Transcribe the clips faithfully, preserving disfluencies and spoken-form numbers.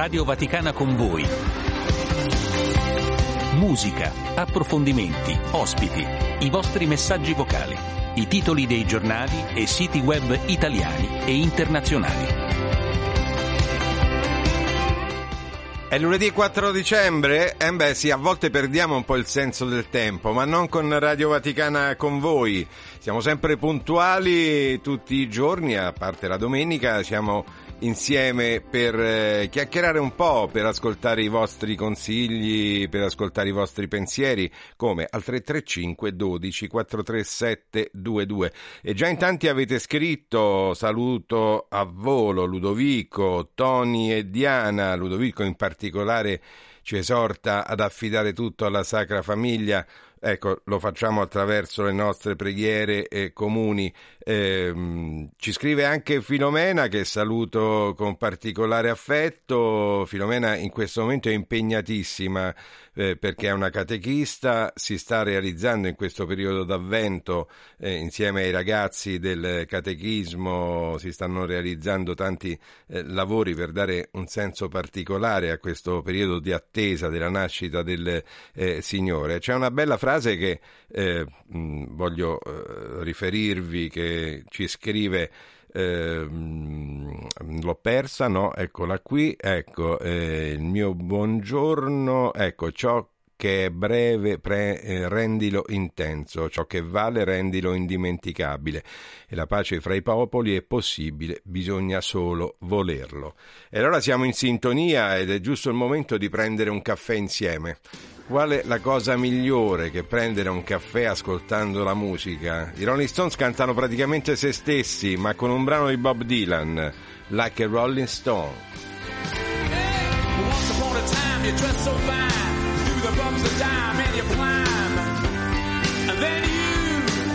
Radio Vaticana con voi. Musica, approfondimenti, ospiti, i vostri messaggi vocali, i titoli dei giornali e siti web italiani e internazionali. È lunedì quattro dicembre, eh beh sì, a volte perdiamo un po' il senso del tempo, ma non con Radio Vaticana con voi. Siamo sempre puntuali tutti i giorni, a parte la domenica, siamo insieme per eh, chiacchierare un po', per ascoltare i vostri consigli, per ascoltare i vostri pensieri, come al tre tre cinque dodici quattro tre sette due due. E già in tanti avete scritto, saluto a volo Ludovico, Toni e Diana, Ludovico in particolare. In particolare ci esorta ad affidare tutto alla Sacra Famiglia. Ecco, lo facciamo attraverso le nostre preghiere eh, comuni. Eh, ci scrive anche Filomena, che saluto con particolare affetto. Filomena in questo momento è impegnatissima eh, perché è una catechista, si sta realizzando in questo periodo d'avvento eh, insieme ai ragazzi del catechismo, si stanno realizzando tanti eh, lavori per dare un senso particolare a questo periodo di attesa della nascita del eh, Signore. C'è una bella frase frase che eh, mh, voglio eh, riferirvi, che ci scrive eh, mh, l'ho persa, no? Eccola qui, ecco, eh, il mio buongiorno, ecco, ciò che è breve pre, eh, rendilo intenso, ciò che vale rendilo indimenticabile, e la pace fra i popoli è possibile, bisogna solo volerlo. E allora siamo in sintonia ed è giusto il momento di prendere un caffè insieme. Qual è la cosa migliore che prendere un caffè ascoltando la musica? I Rolling Stones cantano praticamente se stessi, ma con un brano di Bob Dylan, Like a Rolling Stone. Hey, once upon a time you dress so fine, do the bumps a dime and you climb, and then you,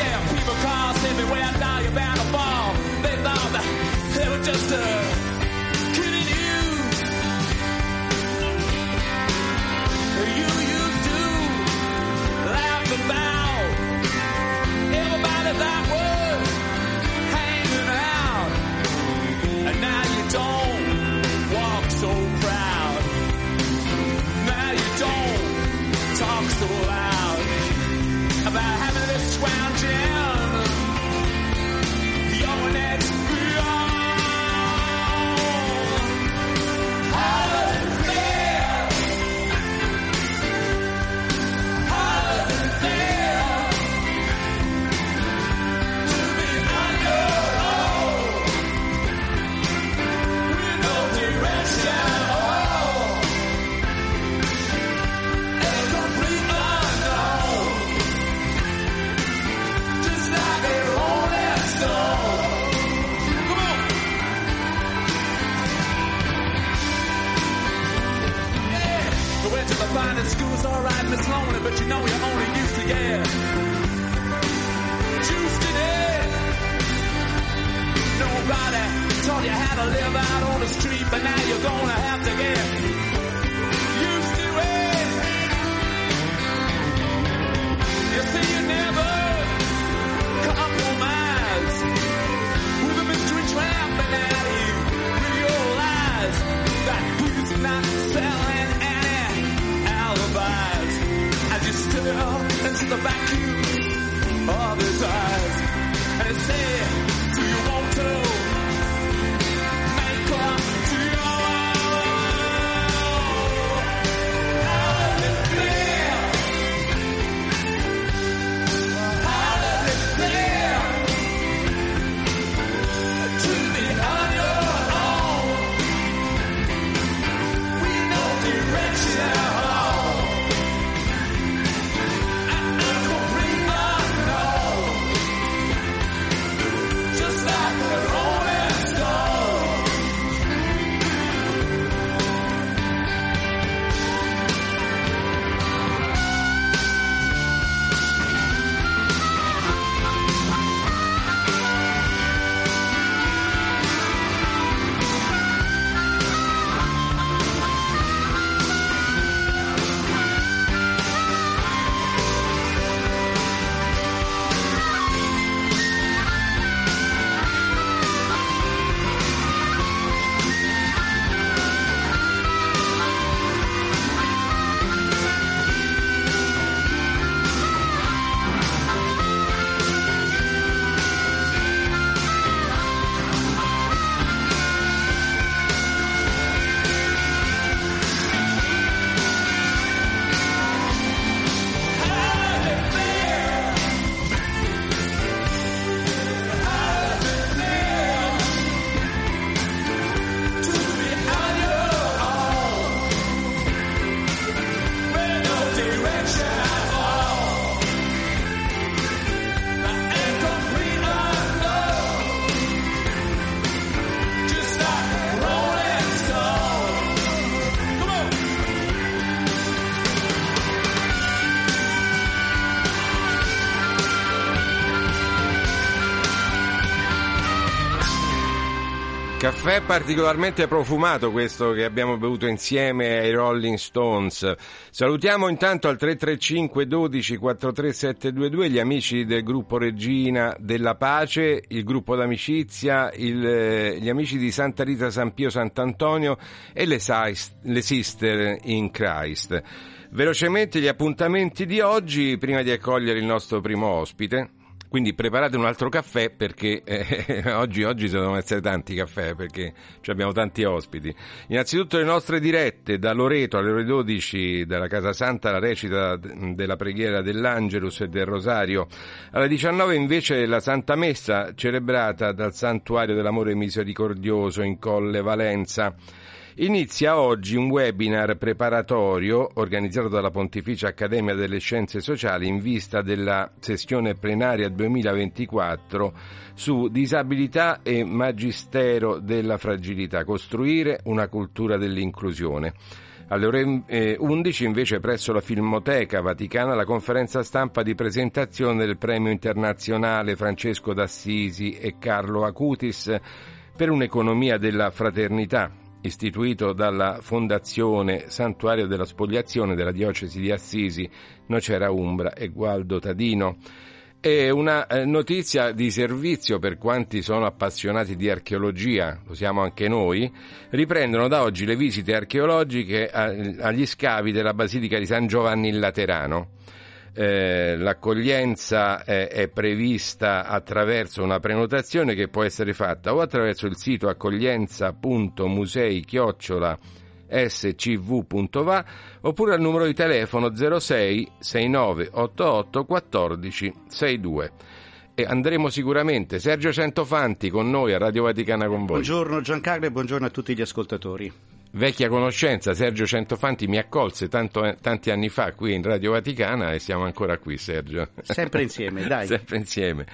yeah, people cross everywhere, now you're bound to fall, they thought that they were just a... We're Caffè particolarmente profumato questo che abbiamo bevuto insieme ai Rolling Stones. Salutiamo intanto al tre tre cinque dodici quattro tre sette due due gli amici del gruppo Regina della Pace, il gruppo d'amicizia, il, gli amici di Santa Rita, San Pio, Sant'Antonio e le, le Sister in Christ. Velocemente gli appuntamenti di oggi prima di accogliere il nostro primo ospite. Quindi preparate un altro caffè perché eh, oggi oggi devono essere tanti caffè perché abbiamo tanti ospiti. Innanzitutto le nostre dirette da Loreto alle ore dodici dalla Casa Santa, la recita della preghiera dell'Angelus e del Rosario. Alle diciannove invece la Santa Messa celebrata dal Santuario dell'Amore Misericordioso in Colle Valenza. Inizia oggi un webinar preparatorio organizzato dalla Pontificia Accademia delle Scienze Sociali in vista della sessione plenaria duemilaventiquattro su disabilità e magistero della fragilità, costruire una cultura dell'inclusione. Alle ore undici invece presso la Filmoteca Vaticana la conferenza stampa di presentazione del premio internazionale Francesco d'Assisi e Carlo Acutis per un'economia della fraternità, istituito dalla Fondazione Santuario della Spogliazione della Diocesi di Assisi, Nocera Umbra e Gualdo Tadino. E una notizia di servizio per quanti sono appassionati di archeologia, lo siamo anche noi, riprendono da oggi le visite archeologiche agli scavi della Basilica di San Giovanni in Laterano. Eh, l'accoglienza è, è prevista attraverso una prenotazione che può essere fatta o attraverso il sito accoglienza punto musei chiocciola s c v punto va oppure al numero di telefono zero sei sessantanove ottantotto quattordici sessantadue. E andremo sicuramente. Sergio Centofanti con noi a Radio Vaticana con voi. Buongiorno Giancarlo e buongiorno a tutti gli ascoltatori. Vecchia conoscenza, Sergio Centofanti mi accolse tanto, tanti anni fa qui in Radio Vaticana e siamo ancora qui, Sergio. Sempre insieme, dai. Sempre insieme.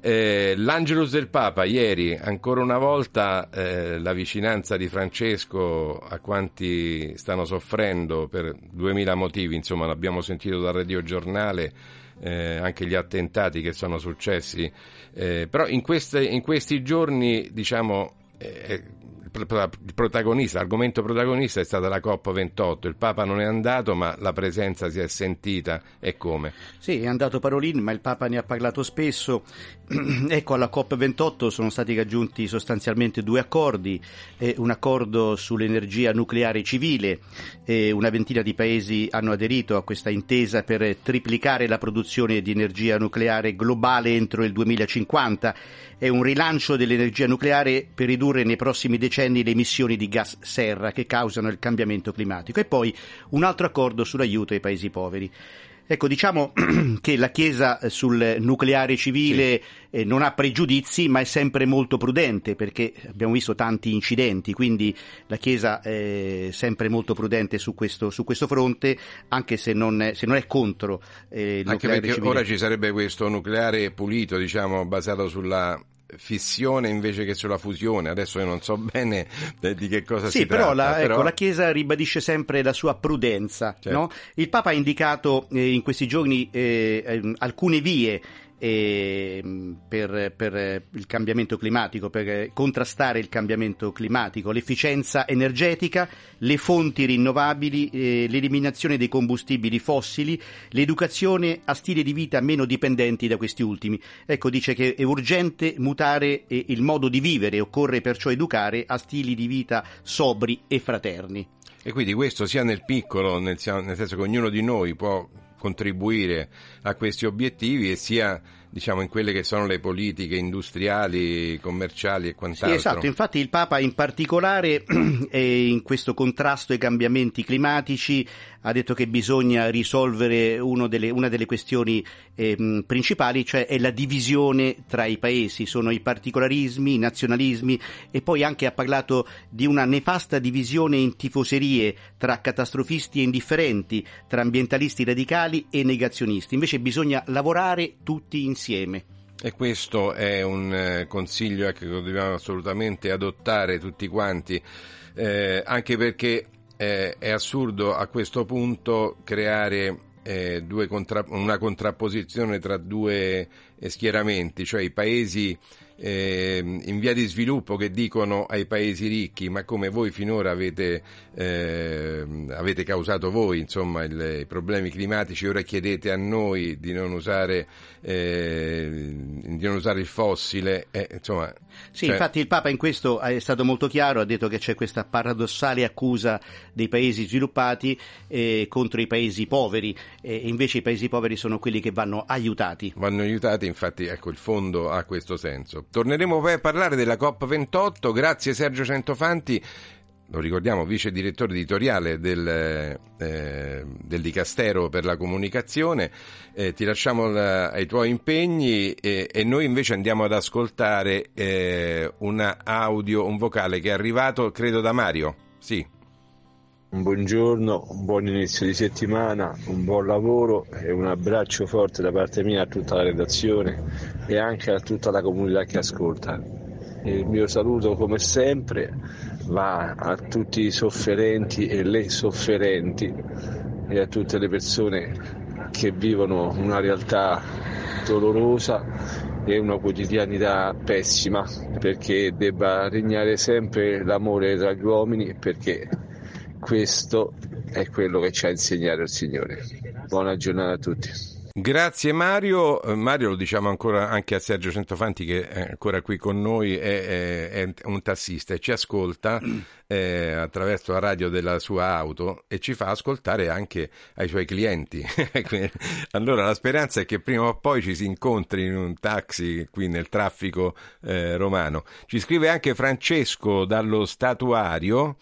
Eh, L'Angelus del Papa, ieri, ancora una volta eh, la vicinanza di Francesco a quanti stanno soffrendo per duemila motivi, insomma l'abbiamo sentito dal radiogiornale, eh, anche gli attentati che sono successi, eh, però in, queste, in questi giorni, diciamo... Eh, Il protagonista, l'argomento protagonista è stata la COP ventotto, il Papa non è andato ma la presenza si è sentita e come? Sì, è andato Parolin ma il Papa ne ha parlato spesso. Ecco, alla COP ventotto sono stati raggiunti sostanzialmente due accordi, eh, un accordo sull'energia nucleare civile, eh, una ventina di paesi hanno aderito a questa intesa per triplicare la produzione di energia nucleare globale entro il duemilacinquanta e un rilancio dell'energia nucleare per ridurre nei prossimi decenni le emissioni di gas serra che causano il cambiamento climatico e poi un altro accordo sull'aiuto ai paesi poveri. Ecco, diciamo che la Chiesa sul nucleare civile sì. eh, non ha pregiudizi, ma è sempre molto prudente perché abbiamo visto tanti incidenti, quindi la Chiesa è sempre molto prudente su questo, su questo fronte, anche se non, se non è contro eh, il anche nucleare civile. Anche perché ora ci sarebbe questo nucleare pulito, diciamo, basato sulla... fissione invece che sulla fusione, adesso io non so bene di che cosa sì, si però tratta. Sì, però ecco, la Chiesa ribadisce sempre la sua prudenza. Certo. No? Il Papa ha indicato eh, in questi giorni eh, alcune vie eh, per, per il cambiamento climatico, per contrastare il cambiamento climatico, l'efficienza energetica, le fonti rinnovabili, eh, l'eliminazione dei combustibili fossili, l'educazione a stili di vita meno dipendenti da questi ultimi. Ecco, dice che è urgente mutare eh, il modo di vivere, occorre perciò educare a stili di vita sobri e fraterni. E quindi questo sia nel piccolo, nel, nel senso che ognuno di noi può contribuire a questi obiettivi e sia diciamo in quelle che sono le politiche industriali, commerciali e quant'altro. Sì, esatto, infatti il Papa in particolare in questo contrasto ai cambiamenti climatici ha detto che bisogna risolvere uno delle, una delle questioni eh, principali, cioè è la divisione tra i paesi, sono i particolarismi, i nazionalismi e poi anche ha parlato di una nefasta divisione in tifoserie tra catastrofisti e indifferenti, tra ambientalisti radicali e negazionisti, invece bisogna lavorare tutti insieme. Insieme. E questo è un consiglio che dobbiamo assolutamente adottare tutti quanti, eh, anche perché eh, è assurdo a questo punto creare eh, due contra- una contrapposizione tra due schieramenti, cioè i paesi eh, in via di sviluppo che dicono ai paesi ricchi: ma come voi finora avete, eh, avete causato voi insomma il, i problemi climatici, ora chiedete a noi di non usare eh, di non usare il fossile, eh, insomma. Sì, cioè... infatti il Papa in questo è stato molto chiaro, ha detto che c'è questa paradossale accusa dei paesi sviluppati eh, contro i paesi poveri, e eh, invece i paesi poveri sono quelli che vanno aiutati. Vanno aiutati, infatti, ecco, il fondo ha questo senso. Torneremo poi a parlare della COP ventotto, grazie Sergio Centofanti, lo ricordiamo, vice direttore editoriale del, eh, del Dicastero per la Comunicazione. Eh, ti lasciamo la, ai tuoi impegni e, e noi invece andiamo ad ascoltare eh, un audio, un vocale che è arrivato, credo, da Mario. Sì. Buongiorno, un buon inizio di settimana, un buon lavoro e un abbraccio forte da parte mia a tutta la redazione e anche a tutta la comunità che ascolta. Il mio saluto, come sempre, va a tutti i sofferenti e le sofferenti e a tutte le persone che vivono una realtà dolorosa e una quotidianità pessima, perché debba regnare sempre l'amore tra gli uomini, perché questo è quello che ci ha insegnato il Signore. Buona giornata a tutti. Grazie Mario, Mario lo diciamo ancora anche a Sergio Centofanti, che è ancora qui con noi, è, è, è un tassista e ci ascolta eh, attraverso la radio della sua auto e ci fa ascoltare anche ai suoi clienti. Allora la speranza è che prima o poi ci si incontri in un taxi qui nel traffico eh, romano. Ci scrive anche Francesco dallo Statuario,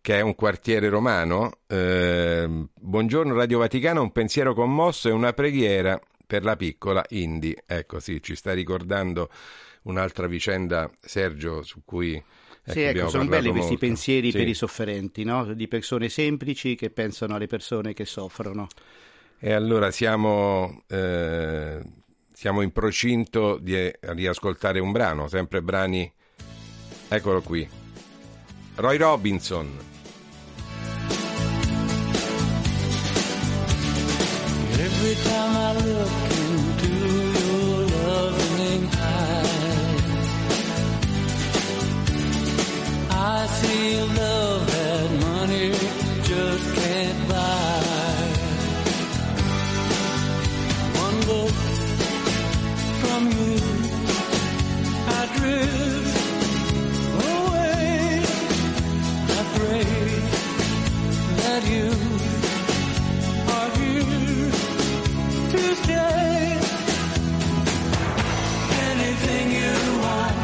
che è un quartiere romano. Eh, buongiorno Radio Vaticana, un pensiero commosso e una preghiera per la piccola Indy. Ecco, sì, ci sta ricordando un'altra vicenda, Sergio, su cui... Sì, ecco, sono belli molto questi pensieri, sì, per i sofferenti, no? Di persone semplici che pensano alle persone che soffrono. E allora siamo... Eh, siamo in procinto di riascoltare un brano, sempre brani... Eccolo qui. Roy Orbison. Every time I look into your loving eyes, I see love that money just can't buy. One look from you, I drift away. I pray that you are here. Tuesday. Anything you want,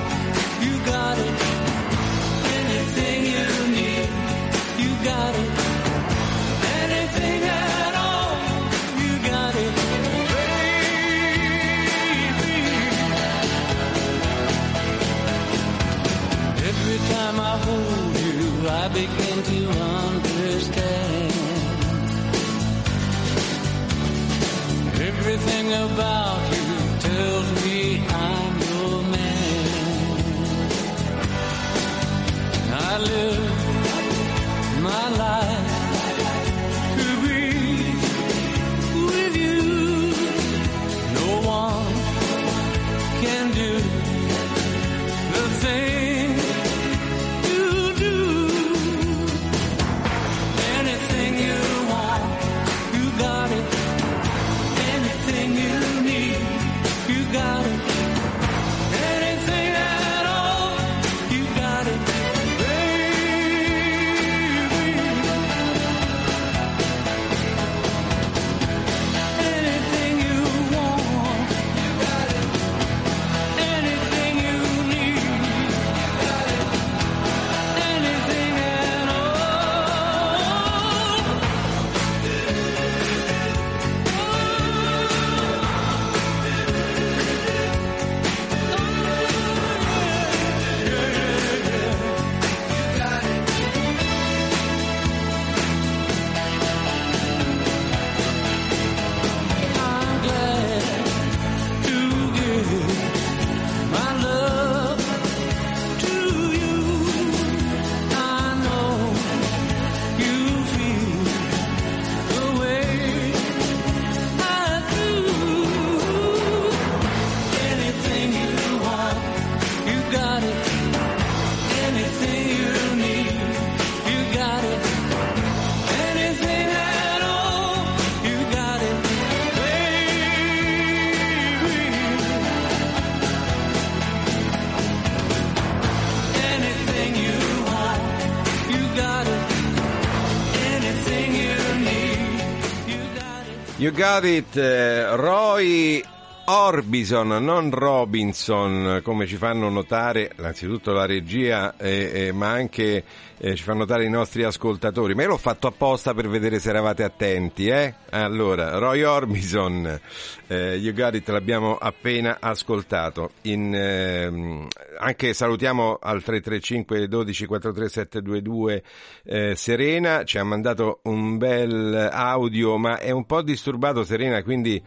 you got it. Anything you need, you got it. Anything at all, you got it, baby. Every time I hold you, I begin to understand. Everything about you tells me I'm your man. I live my life to be with you. No one can do the thing you do. Anything you want, you got it. Anything you need, you got it. Anything at all, you got it, baby. You got it, Roy Orbison, non Robinson, come ci fanno notare innanzitutto la regia, eh, eh, ma anche eh, ci fanno notare i nostri ascoltatori. Ma io l'ho fatto apposta per vedere se eravate attenti, eh? Allora, Roy Orbison, eh, You Got It, l'abbiamo appena ascoltato. In, eh, anche salutiamo al tre tre cinque uno due quattro tre sette due due eh, Serena, ci ha mandato un bel audio, ma è un po' disturbato Serena, quindi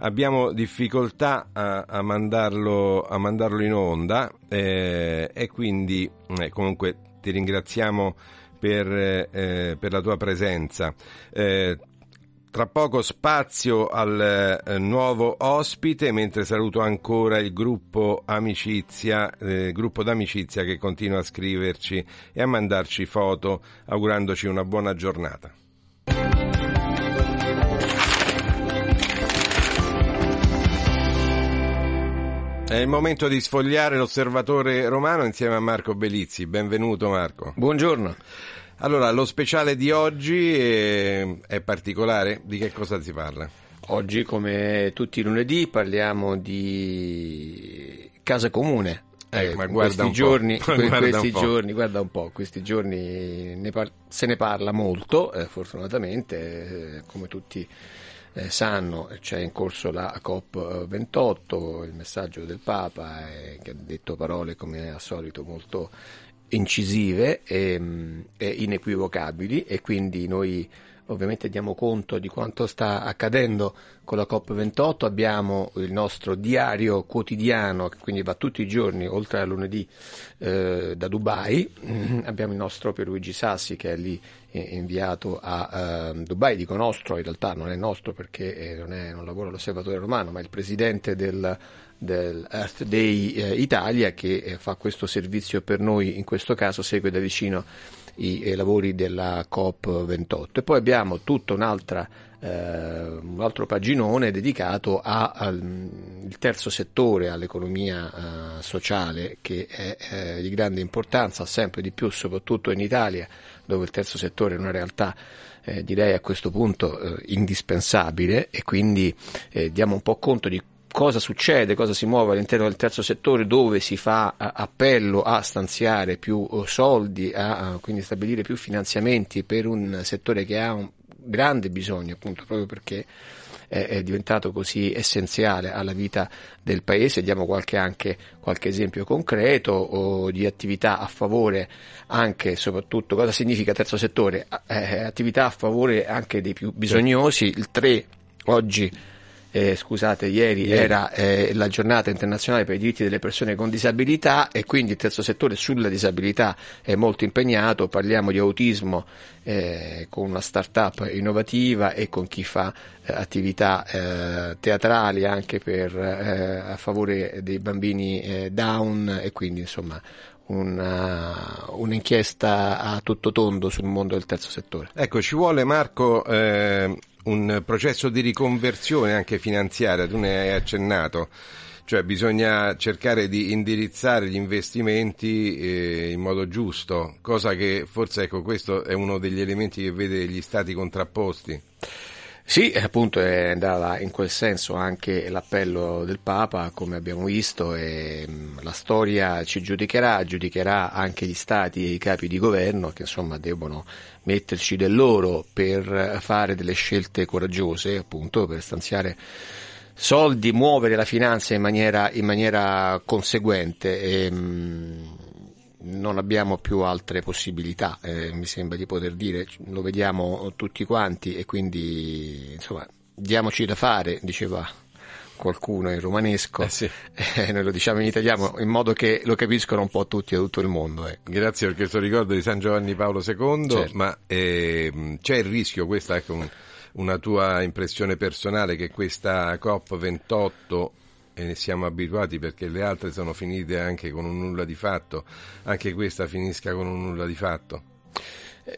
abbiamo difficoltà a, a, mandarlo, a mandarlo in onda eh, e quindi eh, comunque ti ringraziamo per, eh, per la tua presenza. Eh, tra poco spazio al eh, nuovo ospite, mentre saluto ancora il gruppo Amicizia, eh, gruppo d'amicizia che continua a scriverci e a mandarci foto, augurandoci una buona giornata. È il momento di sfogliare l'Osservatore Romano insieme a Marco Bellizzi. Benvenuto Marco. Buongiorno. Allora, lo speciale di oggi è, è particolare? Di che cosa si parla? Oggi, come tutti i lunedì, parliamo di casa comune. Eh, eh, ma guarda questi un giorni, po'. Que- guarda questi un giorni, po'. guarda un po', questi giorni ne par- se ne parla molto, eh, fortunatamente, eh, come tutti Eh, sanno, c'è in corso la COP ventotto, il messaggio del Papa, eh, che ha detto parole come al solito molto incisive e, e inequivocabili, e quindi noi ovviamente diamo conto di quanto sta accadendo con la COP ventotto. Abbiamo il nostro diario quotidiano, che quindi va tutti i giorni, oltre a lunedì, eh, da Dubai. Abbiamo il nostro Pierluigi Sassi, che è lì eh, inviato a eh, Dubai. Dico nostro, in realtà non è nostro perché eh, non, è, non lavora all'Osservatore Romano, ma è il presidente del, del Earth Day eh, Italia, che eh, fa questo servizio per noi. In questo caso segue da vicino i lavori della COP ventotto, e poi abbiamo tutto un'altra, eh, un altro paginone dedicato a, al il terzo settore, all'economia eh, sociale, che è eh, di grande importanza, sempre di più, soprattutto in Italia, dove il terzo settore è una realtà eh, direi a questo punto eh, indispensabile, e quindi eh, diamo un po' conto di cosa succede, cosa si muove all'interno del terzo settore, dove si fa appello a stanziare più soldi, a quindi stabilire più finanziamenti per un settore che ha un grande bisogno, appunto, proprio perché è diventato così essenziale alla vita del paese. Diamo qualche, anche qualche esempio concreto o di attività a favore, anche soprattutto cosa significa terzo settore, eh, attività a favore anche dei più bisognosi. Il tre oggi Eh, scusate, ieri, ieri. era eh, la giornata internazionale per i diritti delle persone con disabilità, e quindi il terzo settore sulla disabilità è molto impegnato. Parliamo di autismo eh, con una start-up innovativa e con chi fa eh, attività eh, teatrali anche per, eh, a favore dei bambini eh, Down, e quindi insomma Una, un'inchiesta a tutto tondo sul mondo del terzo settore. Ecco, ci vuole Marco eh, un processo di riconversione anche finanziaria, tu ne hai accennato, cioè bisogna cercare di indirizzare gli investimenti eh, in modo giusto, cosa che forse, ecco, questo è uno degli elementi che vede gli stati contrapposti. Sì, appunto, è andata in quel senso anche l'appello del Papa, come abbiamo visto, e la storia ci giudicherà, giudicherà anche gli stati e i capi di governo, che insomma devono metterci del loro per fare delle scelte coraggiose, appunto, per stanziare soldi, muovere la finanza in maniera, in maniera conseguente. E non abbiamo più altre possibilità, eh, mi sembra di poter dire, lo vediamo tutti quanti, e quindi insomma diamoci da fare, diceva qualcuno in romanesco, eh sì. eh, noi lo diciamo in italiano in modo che lo capiscono un po' tutti e tutto il mondo. Eh. Grazie per questo ricordo di San Giovanni Paolo secondo, certo. Ma eh, c'è il rischio, questa è un, una tua impressione personale, che questa COP ventotto, e ne siamo abituati perché le altre sono finite anche con un nulla di fatto, anche questa finisca con un nulla di fatto?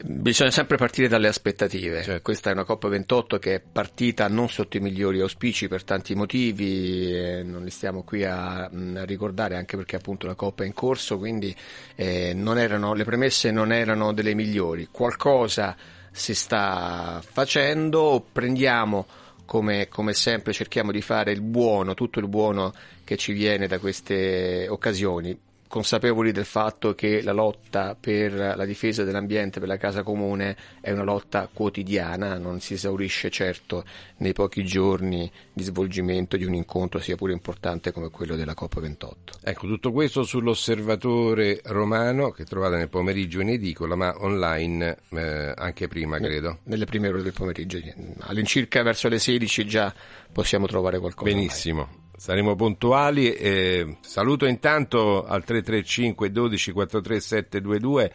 Bisogna sempre partire dalle aspettative, certo. Questa è una COP ventotto che è partita non sotto i migliori auspici per tanti motivi, eh, non li stiamo qui a, a ricordare, anche perché appunto la COP è in corso, quindi eh, non erano, le premesse non erano delle migliori. Qualcosa si sta facendo, prendiamo come, come sempre cerchiamo di fare il buono, tutto il buono che ci viene da queste occasioni, consapevoli del fatto che la lotta per la difesa dell'ambiente, per la casa comune, è una lotta quotidiana, non si esaurisce certo nei pochi giorni di svolgimento di un incontro sia pure importante come quello della COP ventotto. Ecco, tutto questo sull'Osservatore Romano, che trovate nel pomeriggio in edicola, ma online eh, anche prima, credo. Nelle prime ore del pomeriggio, all'incirca verso le sedici già possiamo trovare qualcosa. Benissimo. Online. Saremo puntuali. Eh, saluto intanto al tre tre cinque dodici quattro tre sette due due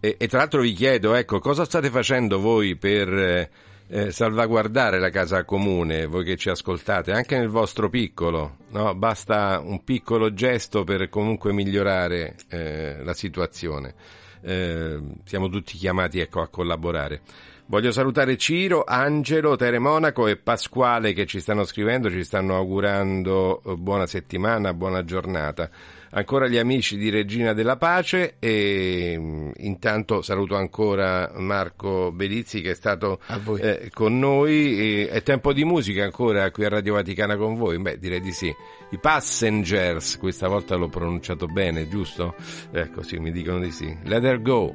e, e tra l'altro vi chiedo, ecco, cosa state facendo voi per eh, salvaguardare la casa comune, voi che ci ascoltate, anche nel vostro piccolo, no? Basta un piccolo gesto per comunque migliorare eh, la situazione. Eh, siamo tutti chiamati, ecco, a collaborare. Voglio salutare Ciro, Angelo, Tere Monaco e Pasquale che ci stanno scrivendo, ci stanno augurando buona settimana, buona giornata. Ancora gli amici di Regina della Pace e intanto saluto ancora Marco Bellizzi che è stato eh, con noi. E, è tempo di musica ancora qui a Radio Vaticana con voi? Beh, direi di sì. I Passengers, questa volta l'ho pronunciato bene, giusto? Ecco, sì, mi dicono di sì. Let her go.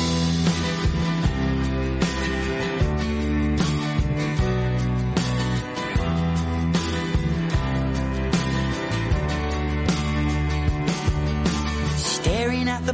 The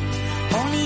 only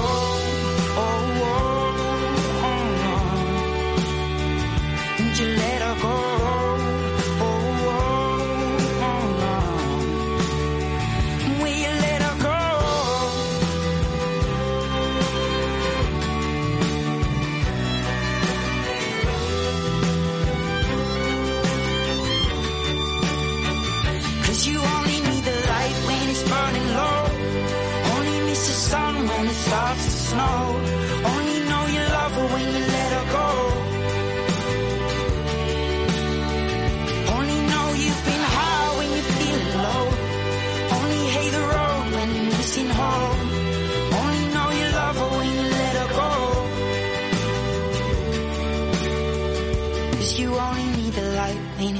oh, oh, oh, oh. And you let her go.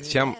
Siamo...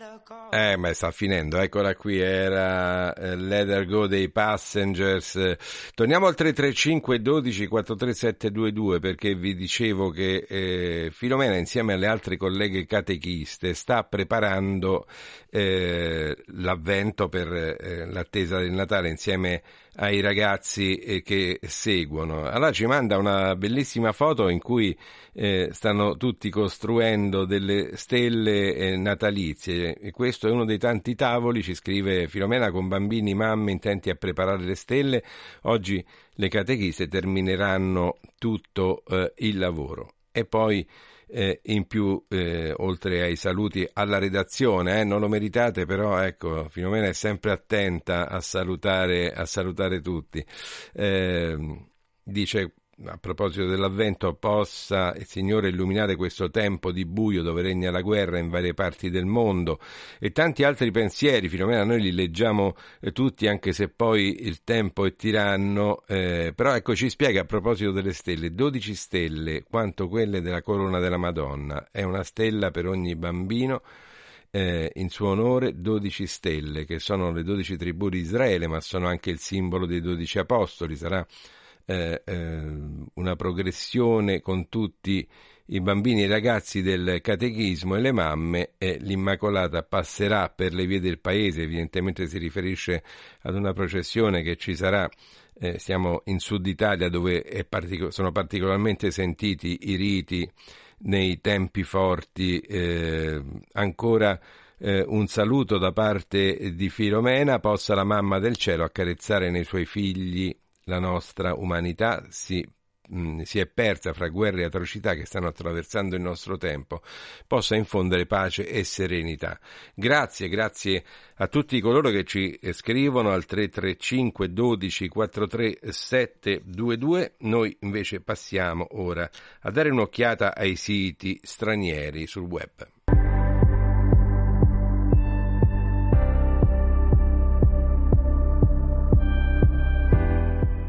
Eh, ma sta finendo, eccola qui, era eh, Let Her Go dei Passengers. Torniamo al tre tre cinque dodici quattro tre sette due due perché vi dicevo che eh, Filomena insieme alle altre colleghe catechiste sta preparando eh, l'avvento per eh, l'attesa del Natale insieme ai ragazzi eh, che seguono. Allora ci manda una bellissima foto in cui eh, stanno tutti costruendo delle stelle eh, natalizie. E questo è uno dei tanti tavoli, ci scrive Filomena, con bambini e mamme intenti a preparare le stelle. Oggi le catechiste termineranno tutto eh, il lavoro. E poi eh, in più, eh, oltre ai saluti alla redazione, eh, non lo meritate, però ecco, Filomena è sempre attenta a salutare, a salutare tutti. Eh, dice... A proposito dell'avvento, possa il Signore illuminare questo tempo di buio dove regna la guerra in varie parti del mondo, e tanti altri pensieri. Filomena, noi li leggiamo tutti, anche se poi il tempo è tiranno, eh, però ecco, ci spiega a proposito delle stelle: dodici stelle quanto quelle della corona della Madonna, è una stella per ogni bambino. Eh, in suo onore dodici stelle, che sono le dodici tribù di Israele, ma sono anche il simbolo dei dodici apostoli. Sarà Eh, eh, una progressione con tutti i bambini e i ragazzi del catechismo e le mamme, e l'Immacolata passerà per le vie del paese. Evidentemente si riferisce ad una processione che ci sarà. Eh, siamo in Sud Italia, dove è partic- sono particolarmente sentiti i riti nei tempi forti. Eh, ancora Eh, un saluto da parte di Filomena: possa la mamma del cielo accarezzare nei suoi figli la nostra umanità, si, mh, si è persa fra guerre e atrocità che stanno attraversando il nostro tempo, possa infondere pace e serenità. Grazie, grazie a tutti coloro che ci scrivono al tre tre cinque dodici quattro tre sette due due. Noi invece passiamo ora a dare un'occhiata ai siti stranieri sul web.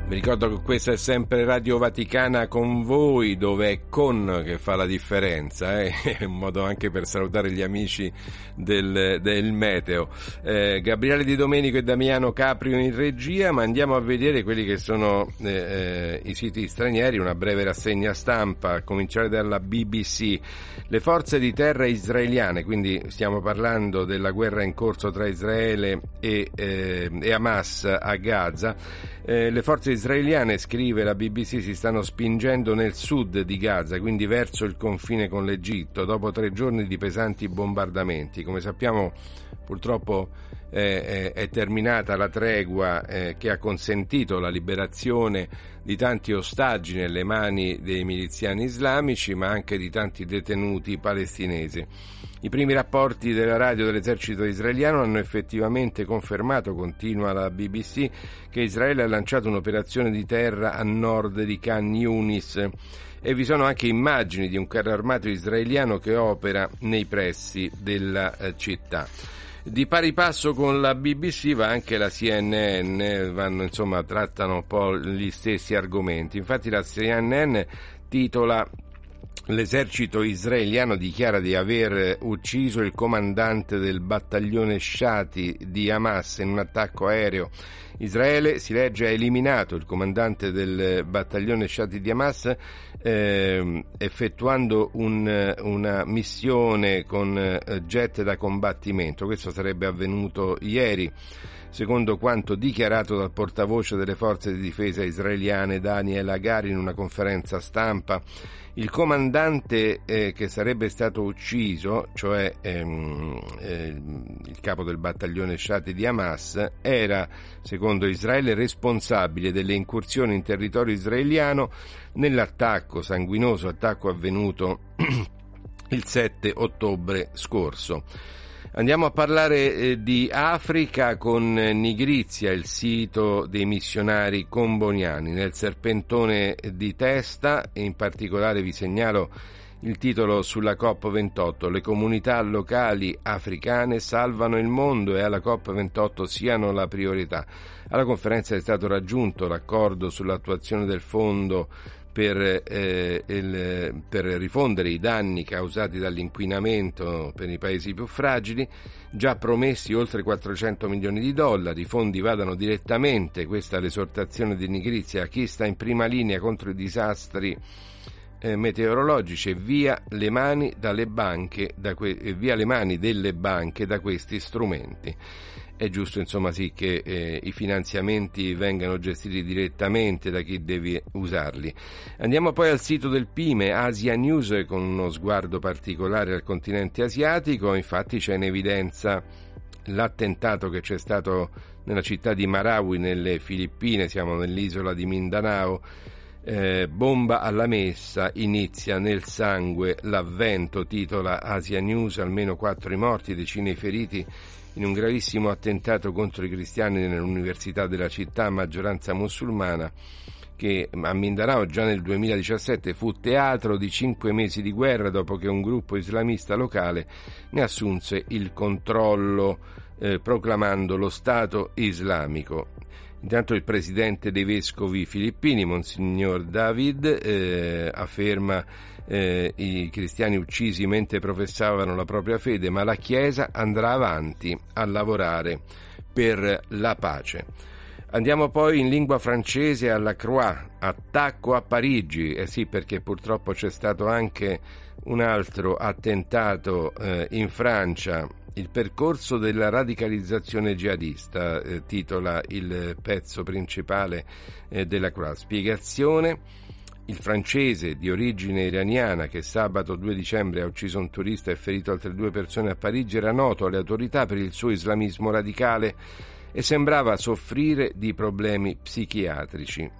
Vi ricordo che questa è sempre Radio Vaticana con voi, dove è con che fa la differenza, eh? È un modo anche per salutare gli amici del, del meteo. Eh, Gabriele Di Domenico e Damiano Caprio in regia, ma andiamo a vedere quelli che sono eh, i siti stranieri, una breve rassegna stampa, a cominciare dalla B B C. Le forze di terra israeliane, quindi stiamo parlando della guerra in corso tra Israele e, eh, e Hamas a Gaza, eh, le forze israeliane, scrive la B B C, si stanno spingendo nel sud di Gaza, quindi verso il confine con l'Egitto, dopo tre giorni di pesanti bombardamenti. Come sappiamo, purtroppo eh, è terminata la tregua eh, che ha consentito la liberazione di tanti ostaggi nelle mani dei miliziani islamici, ma anche di tanti detenuti palestinesi. I primi rapporti della radio dell'esercito israeliano hanno effettivamente confermato, continua la B B C, che Israele ha lanciato un'operazione di terra a nord di Khan Yunis, e vi sono anche immagini di un carro armato israeliano che opera nei pressi della città. Di pari passo con la B B C va anche la C N N, vanno, insomma, trattano un po' gli stessi argomenti. Infatti la C N N titola: l'esercito israeliano dichiara di aver ucciso il comandante del battaglione Shati di Hamas in un attacco aereo. Israele, si legge, ha eliminato il comandante del battaglione Shati di Hamas eh, effettuando un, una missione con jet da combattimento. Questo sarebbe avvenuto ieri, secondo quanto dichiarato dal portavoce delle forze di difesa israeliane Daniel Hagari in una conferenza stampa. Il comandante eh, che sarebbe stato ucciso, cioè ehm, eh, il capo del battaglione Shati di Hamas, era, secondo Israele, responsabile delle incursioni in territorio israeliano nell'attacco, sanguinoso attacco avvenuto il sette ottobre scorso. Andiamo a parlare eh, di Africa con Nigrizia, il sito dei missionari comboniani nel serpentone di Testa, e in particolare vi segnalo il titolo sulla COP ventotto, le comunità locali africane salvano il mondo e alla COP ventotto siano la priorità. Alla conferenza è stato raggiunto l'accordo sull'attuazione del fondo per, eh, il, per rifondere i danni causati dall'inquinamento per i paesi più fragili, già promessi oltre quattrocento milioni di dollari, i fondi vadano direttamente, questa è l'esortazione di Nigrizia, a chi sta in prima linea contro i disastri meteorologici, e via le mani dalle banche da que- e via le mani delle banche da questi strumenti. È giusto, insomma, sì che eh, i finanziamenti vengano gestiti direttamente da chi deve usarli. Andiamo poi al sito del P I M E, Asia News, con uno sguardo particolare al continente asiatico. Infatti c'è in evidenza l'attentato che c'è stato nella città di Marawi, nelle Filippine, siamo nell'isola di Mindanao. Eh, bomba alla messa, inizia nel sangue l'avvento, titola Asia News, almeno quattro i morti, decine i feriti in un gravissimo attentato contro i cristiani nell'università della città a maggioranza musulmana, che a Mindanao già nel duemiladiciassette fu teatro di cinque mesi di guerra dopo che un gruppo islamista locale ne assunse il controllo eh, proclamando lo Stato islamico. Intanto il presidente dei vescovi filippini, Monsignor David, eh, afferma eh, i cristiani uccisi mentre professavano la propria fede, ma la Chiesa andrà avanti a lavorare per la pace. Andiamo poi in lingua francese alla Croix, attacco a Parigi, eh sì, perché purtroppo c'è stato anche un altro attentato eh, in Francia. Il percorso della radicalizzazione jihadista, eh, titola il pezzo principale eh, della Croix. Spiegazione, il francese di origine iraniana che sabato due dicembre ha ucciso un turista e ferito altre due persone a Parigi era noto alle autorità per il suo islamismo radicale e sembrava soffrire di problemi psichiatrici.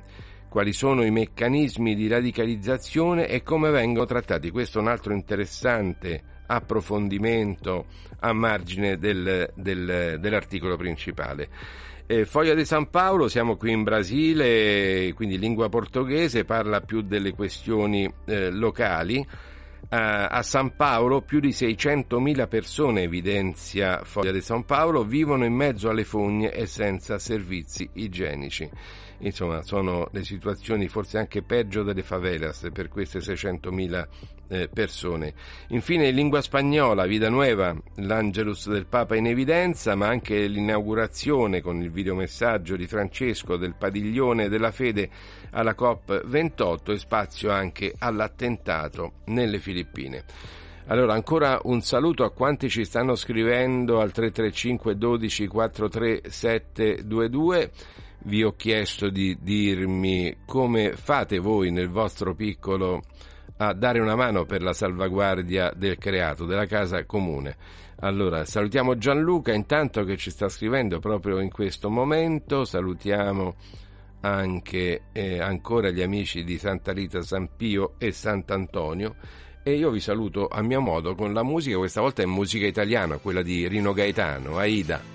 Quali sono i meccanismi di radicalizzazione e come vengono trattati? Questo è un altro interessante approfondimento a margine del, del, dell'articolo principale. Eh, Folha de São Paulo, siamo qui in Brasile, quindi lingua portoghese, parla più delle questioni eh, locali. Eh, a San Paolo più di seicentomila persone, evidenzia Folha de São Paulo, vivono in mezzo alle fogne e senza servizi igienici. Insomma, sono le situazioni forse anche peggio delle favelas per queste seicentomila eh, persone. Infine, in lingua spagnola, Vida Nueva, l'Angelus del Papa in evidenza, ma anche l'inaugurazione con il videomessaggio di Francesco del padiglione della fede alla COP ventotto, e spazio anche all'attentato nelle Filippine. Allora, ancora un saluto a quanti ci stanno scrivendo al tre tre cinque dodici quattro tre sette due due. Vi ho chiesto di dirmi come fate voi nel vostro piccolo a dare una mano per la salvaguardia del creato, della casa comune. Allora, salutiamo Gianluca intanto che ci sta scrivendo proprio in questo momento, salutiamo anche eh, ancora gli amici di Santa Rita, San Pio e Sant'Antonio, e io vi saluto a mio modo con la musica, questa volta è musica italiana, quella di Rino Gaetano, Aida.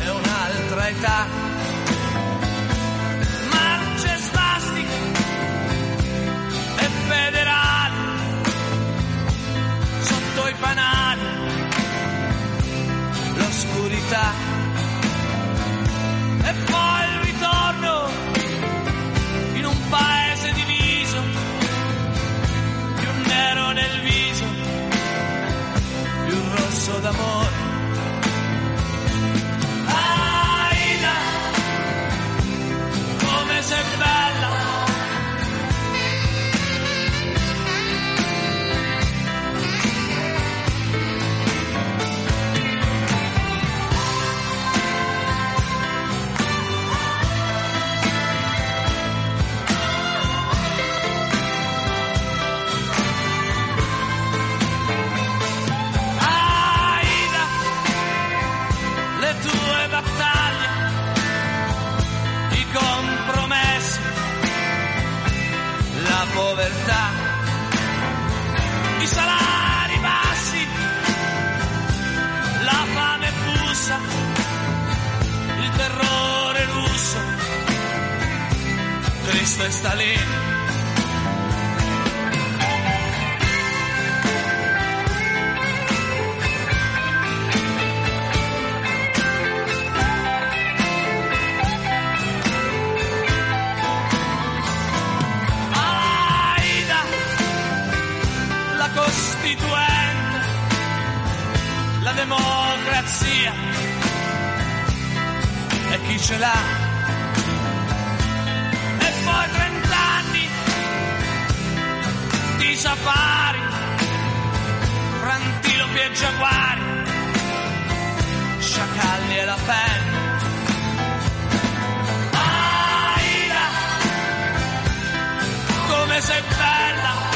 È un'altra età, i fanali, l'oscurità e poi il ritorno in un paese diviso, più nero nel viso, più rosso d'amore. Sei bella, Aida, le tue battaglie, i compromessi, la povertà, i salari bassi, la fame bussa, il terrore russo, Cristo e Stalin. La democrazia e chi ce l'ha, e poi trent'anni di safari, fra antilopi e giaguari, sciacalli e la pelle. Aida, come sei bella.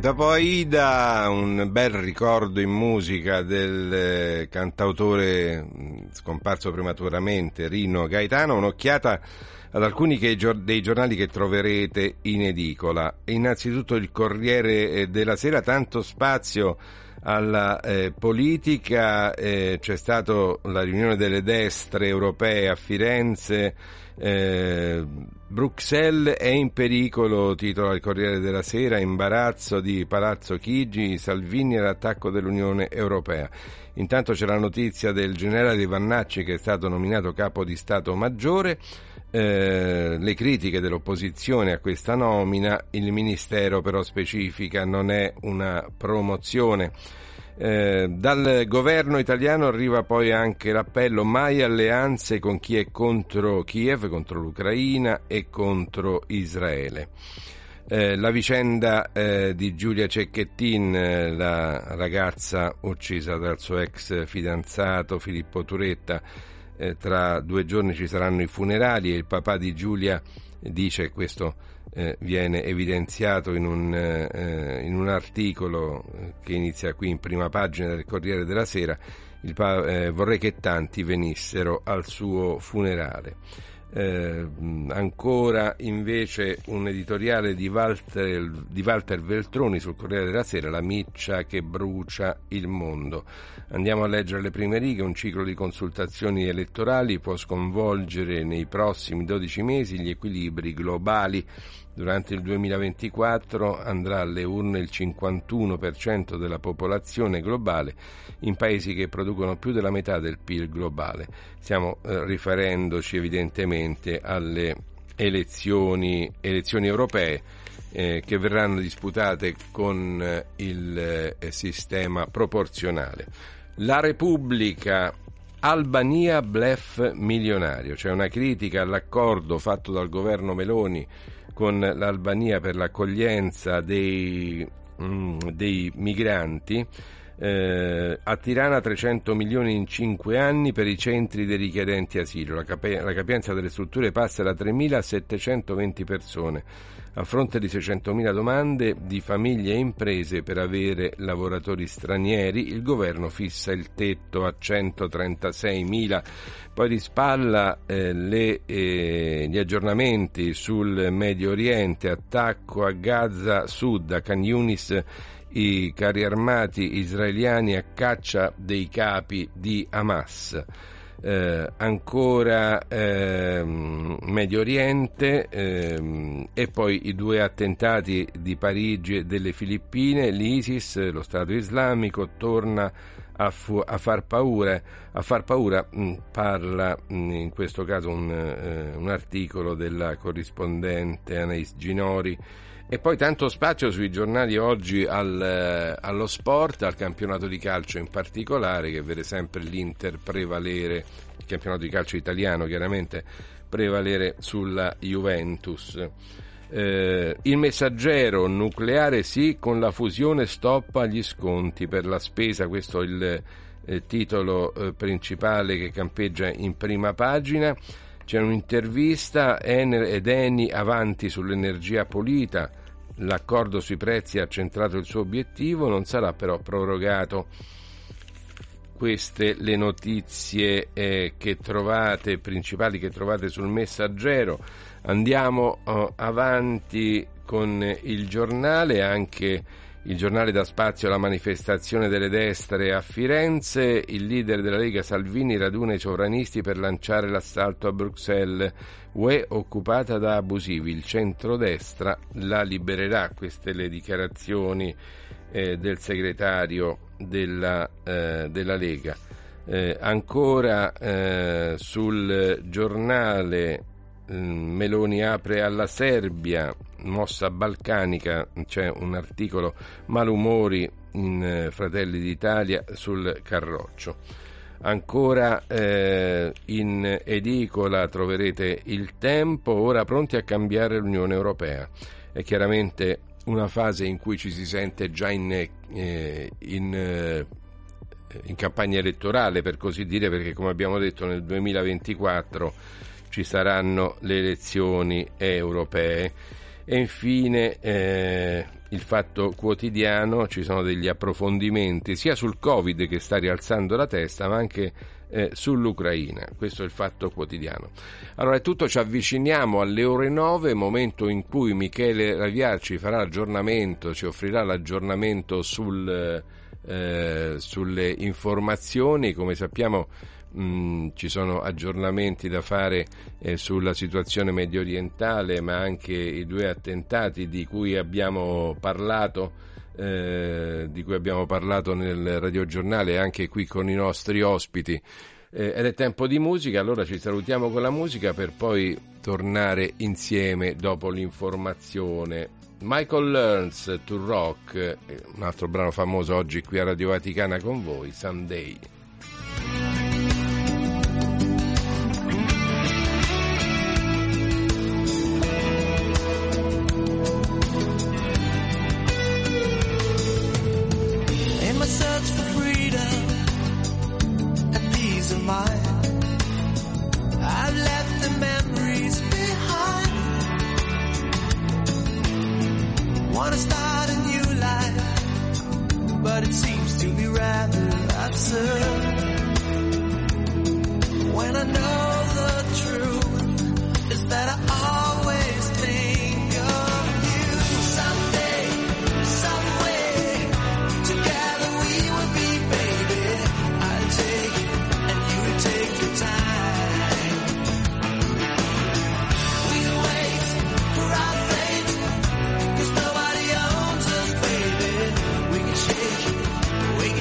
Dopo Aida, un bel ricordo in musica del cantautore scomparso prematuramente Rino Gaetano, un'occhiata ad alcuni dei giornali che troverete in edicola. Innanzitutto il Corriere della Sera, tanto spazio alla eh, politica, eh, c'è stata la riunione delle destre europee a Firenze, eh, Bruxelles è in pericolo, titola il Corriere della Sera, imbarazzo di Palazzo Chigi, Salvini all'attacco dell'Unione Europea. Intanto c'è la notizia del generale Vannacci che è stato nominato capo di Stato Maggiore, eh, le critiche dell'opposizione a questa nomina, il Ministero però specifica non è una promozione. Eh, dal governo italiano arriva poi anche l'appello: mai alleanze con chi è contro Kiev, contro l'Ucraina e contro Israele. Eh, la vicenda eh, di Giulia Cecchettin, eh, la ragazza uccisa dal suo ex fidanzato Filippo Turetta, eh, tra due giorni ci saranno i funerali e il papà di Giulia dice questo. Eh, viene evidenziato in un, eh, in un articolo che inizia qui in prima pagina del Corriere della Sera, il pa- eh, vorrei che tanti venissero al suo funerale. Eh, ancora invece un editoriale di Walter, di Walter Veltroni sul Corriere della Sera, la miccia che brucia il mondo. Andiamo a leggere le prime righe. Un ciclo di consultazioni elettorali può sconvolgere nei prossimi dodici mesi gli equilibri globali. Durante il duemilaventiquattro andrà alle urne il cinquantuno per cento della popolazione globale in paesi che producono più della metà del P I L globale. Stiamo eh, riferendoci evidentemente alle elezioni, elezioni europee eh, che verranno disputate con eh, il eh, sistema proporzionale. La Repubblica. Albania bluff milionario. C'è una critica all'accordo fatto dal governo Meloni con l'Albania per l'accoglienza dei, mh, dei migranti, Eh, a Tirana trecento milioni in cinque anni per i centri dei richiedenti asilo. La, cap- la capienza delle strutture passa da tremilasettecentoventi persone, a fronte di seicentomila domande di famiglie e imprese per avere lavoratori stranieri. Il governo fissa il tetto a centotrentaseimila. Poi di spalla eh, le, eh, gli aggiornamenti sul Medio Oriente, attacco a Gaza Sud, a Khan Yunis, i carri armati israeliani a caccia dei capi di Hamas. Eh, ancora ehm, Medio Oriente ehm, e poi i due attentati di Parigi e delle Filippine. L'ISIS, lo Stato Islamico, torna a, fu- a far paura. A far paura mh, parla mh, in questo caso un, eh, un articolo della corrispondente Anais Ginori. E poi tanto spazio sui giornali oggi al, eh, allo sport, al campionato di calcio in particolare, che vede sempre l'Inter prevalere, il campionato di calcio italiano chiaramente, prevalere sulla Juventus. Eh, il Messaggero, nucleare sì, con la fusione stop agli sconti per la spesa, questo è il eh, titolo eh, principale che campeggia in prima pagina. C'è un'intervista, Ener ed Eni avanti sull'energia pulita, l'accordo sui prezzi ha centrato il suo obiettivo, non sarà però prorogato. Queste le notizie eh, che trovate, principali che trovate sul Messaggero. Andiamo oh, avanti con il giornale, anche il giornale dà spazio alla manifestazione delle destre a Firenze, il leader della Lega Salvini raduna i sovranisti per lanciare l'assalto a Bruxelles, U E occupata da abusivi, il centrodestra la libererà, queste le dichiarazioni eh, del segretario della, eh, della Lega. Eh, ancora eh, sul giornale Meloni apre alla Serbia, mossa balcanica, c'è un articolo, malumori in Fratelli d'Italia sul Carroccio. Ancora eh, in edicola troverete Il Tempo, ora pronti a cambiare l'Unione Europea. È chiaramente una fase in cui ci si sente già in, eh, in eh, in campagna elettorale, per così dire, perché come abbiamo detto nel duemilaventiquattro ci saranno le elezioni europee. E infine eh, il Fatto Quotidiano, ci sono degli approfondimenti sia sul Covid che sta rialzando la testa, ma anche eh, sull'Ucraina. Questo è il Fatto Quotidiano. Allora è tutto, ci avviciniamo alle ore nove, momento in cui Michele Raviarci farà l'aggiornamento, ci offrirà l'aggiornamento sul, eh, sulle informazioni. Come sappiamo Mm, ci sono aggiornamenti da fare eh, sulla situazione mediorientale, ma anche i due attentati di cui abbiamo parlato eh, di cui abbiamo parlato nel radiogiornale, anche qui con i nostri ospiti. Eh, ed è tempo di musica, allora ci salutiamo con la musica per poi tornare insieme dopo l'informazione. Michael Learns to Rock, un altro brano famoso oggi qui a Radio Vaticana con voi, Someday.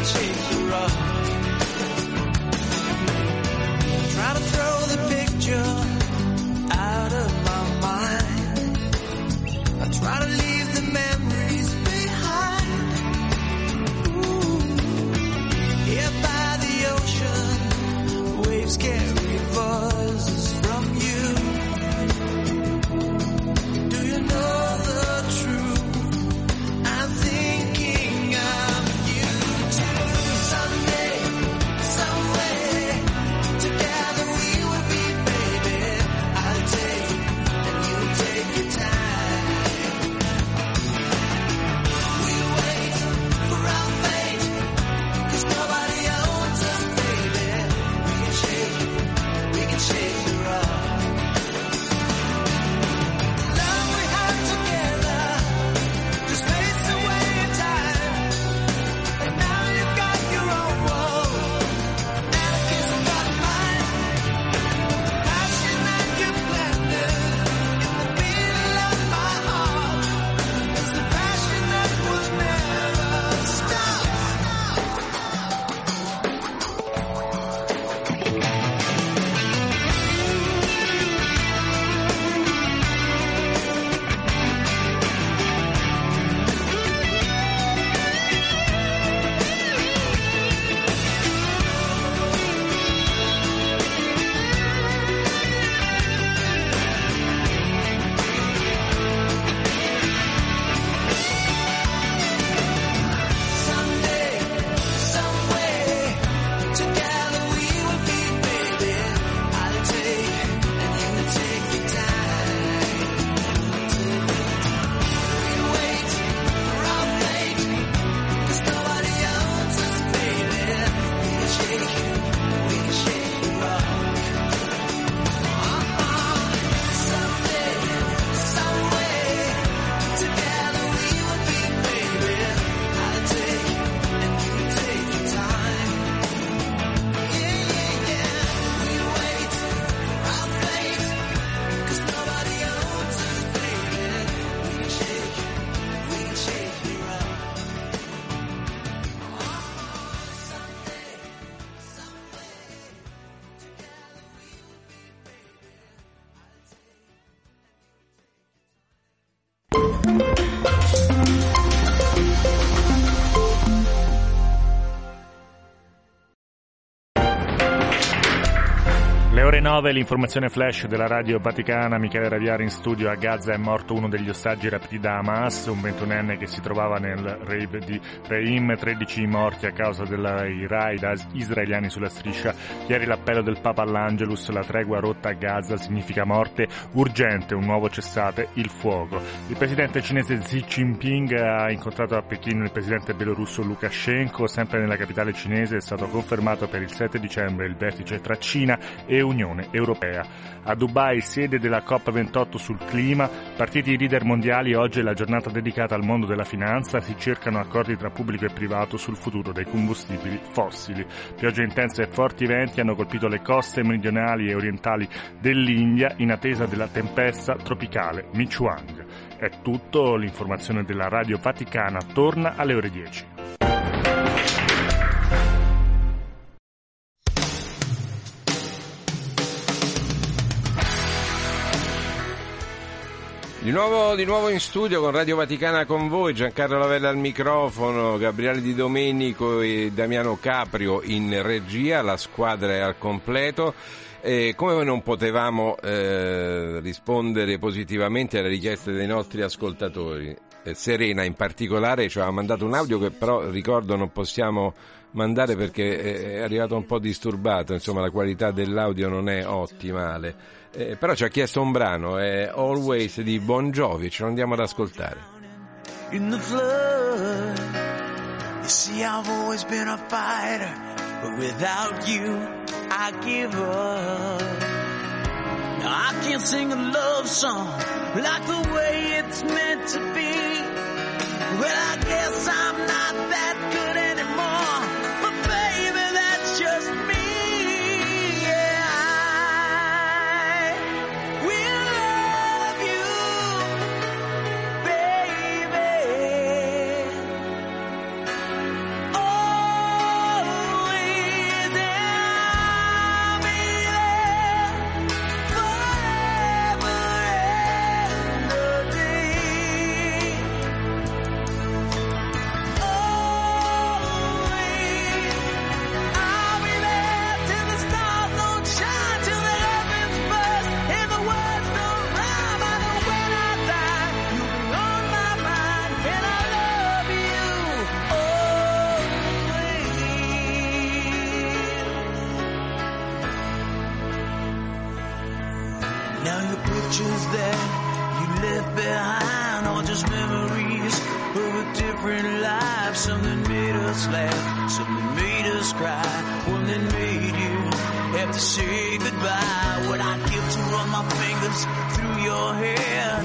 Shake you up. Le ore nove, l'informazione flash della Radio Vaticana. Michele Raviari in studio. A Gaza è morto uno degli ostaggi rapiti da Hamas, un ventunenne che si trovava nel rave di Reim, tredici morti a causa dei raid israeliani sulla striscia. Ieri l'appello del Papa all'Angelus, la tregua rotta a Gaza significa morte urgente, un nuovo cessate il fuoco. Il presidente cinese Xi Jinping ha incontrato a Pechino il presidente bielorusso Lukashenko, sempre nella capitale cinese. È stato confermato per il sette dicembre il vertice tra Cina e Unione Europea. A Dubai, sede della COP ventotto sul clima, partiti i leader mondiali, oggi è la giornata dedicata al mondo della finanza, si cercano accordi tra pubblico e privato sul futuro dei combustibili fossili. Piogge intense e forti venti hanno colpito le coste meridionali e orientali dell'India in attesa della tempesta tropicale Michuang. È tutto, l'informazione della Radio Vaticana torna alle ore dieci. Di nuovo, di nuovo in studio con Radio Vaticana con voi, Giancarlo Lavella al microfono, Gabriele Di Domenico e Damiano Caprio in regia, la squadra è al completo. E come non potevamo eh, rispondere positivamente alle richieste dei nostri ascoltatori, eh, Serena in particolare ci ha mandato un audio che però ricordo non possiamo mandare perché è arrivato un po' disturbato, insomma la qualità dell'audio non è ottimale. Eh, però ci ha chiesto un brano, è eh, Always di Bon Jovi, ce lo andiamo ad ascoltare. In the flood, you see I've always been a fighter, but without you I give up. Now I can't sing a love song like the way it's meant to be. Well, I guess I'm not that good anymore, but baby, that's just me. Pictures that you left behind are just memories of a different life. Something made us laugh, something made us cry, one that made you have to say goodbye. What I'd give to run my fingers through your hair,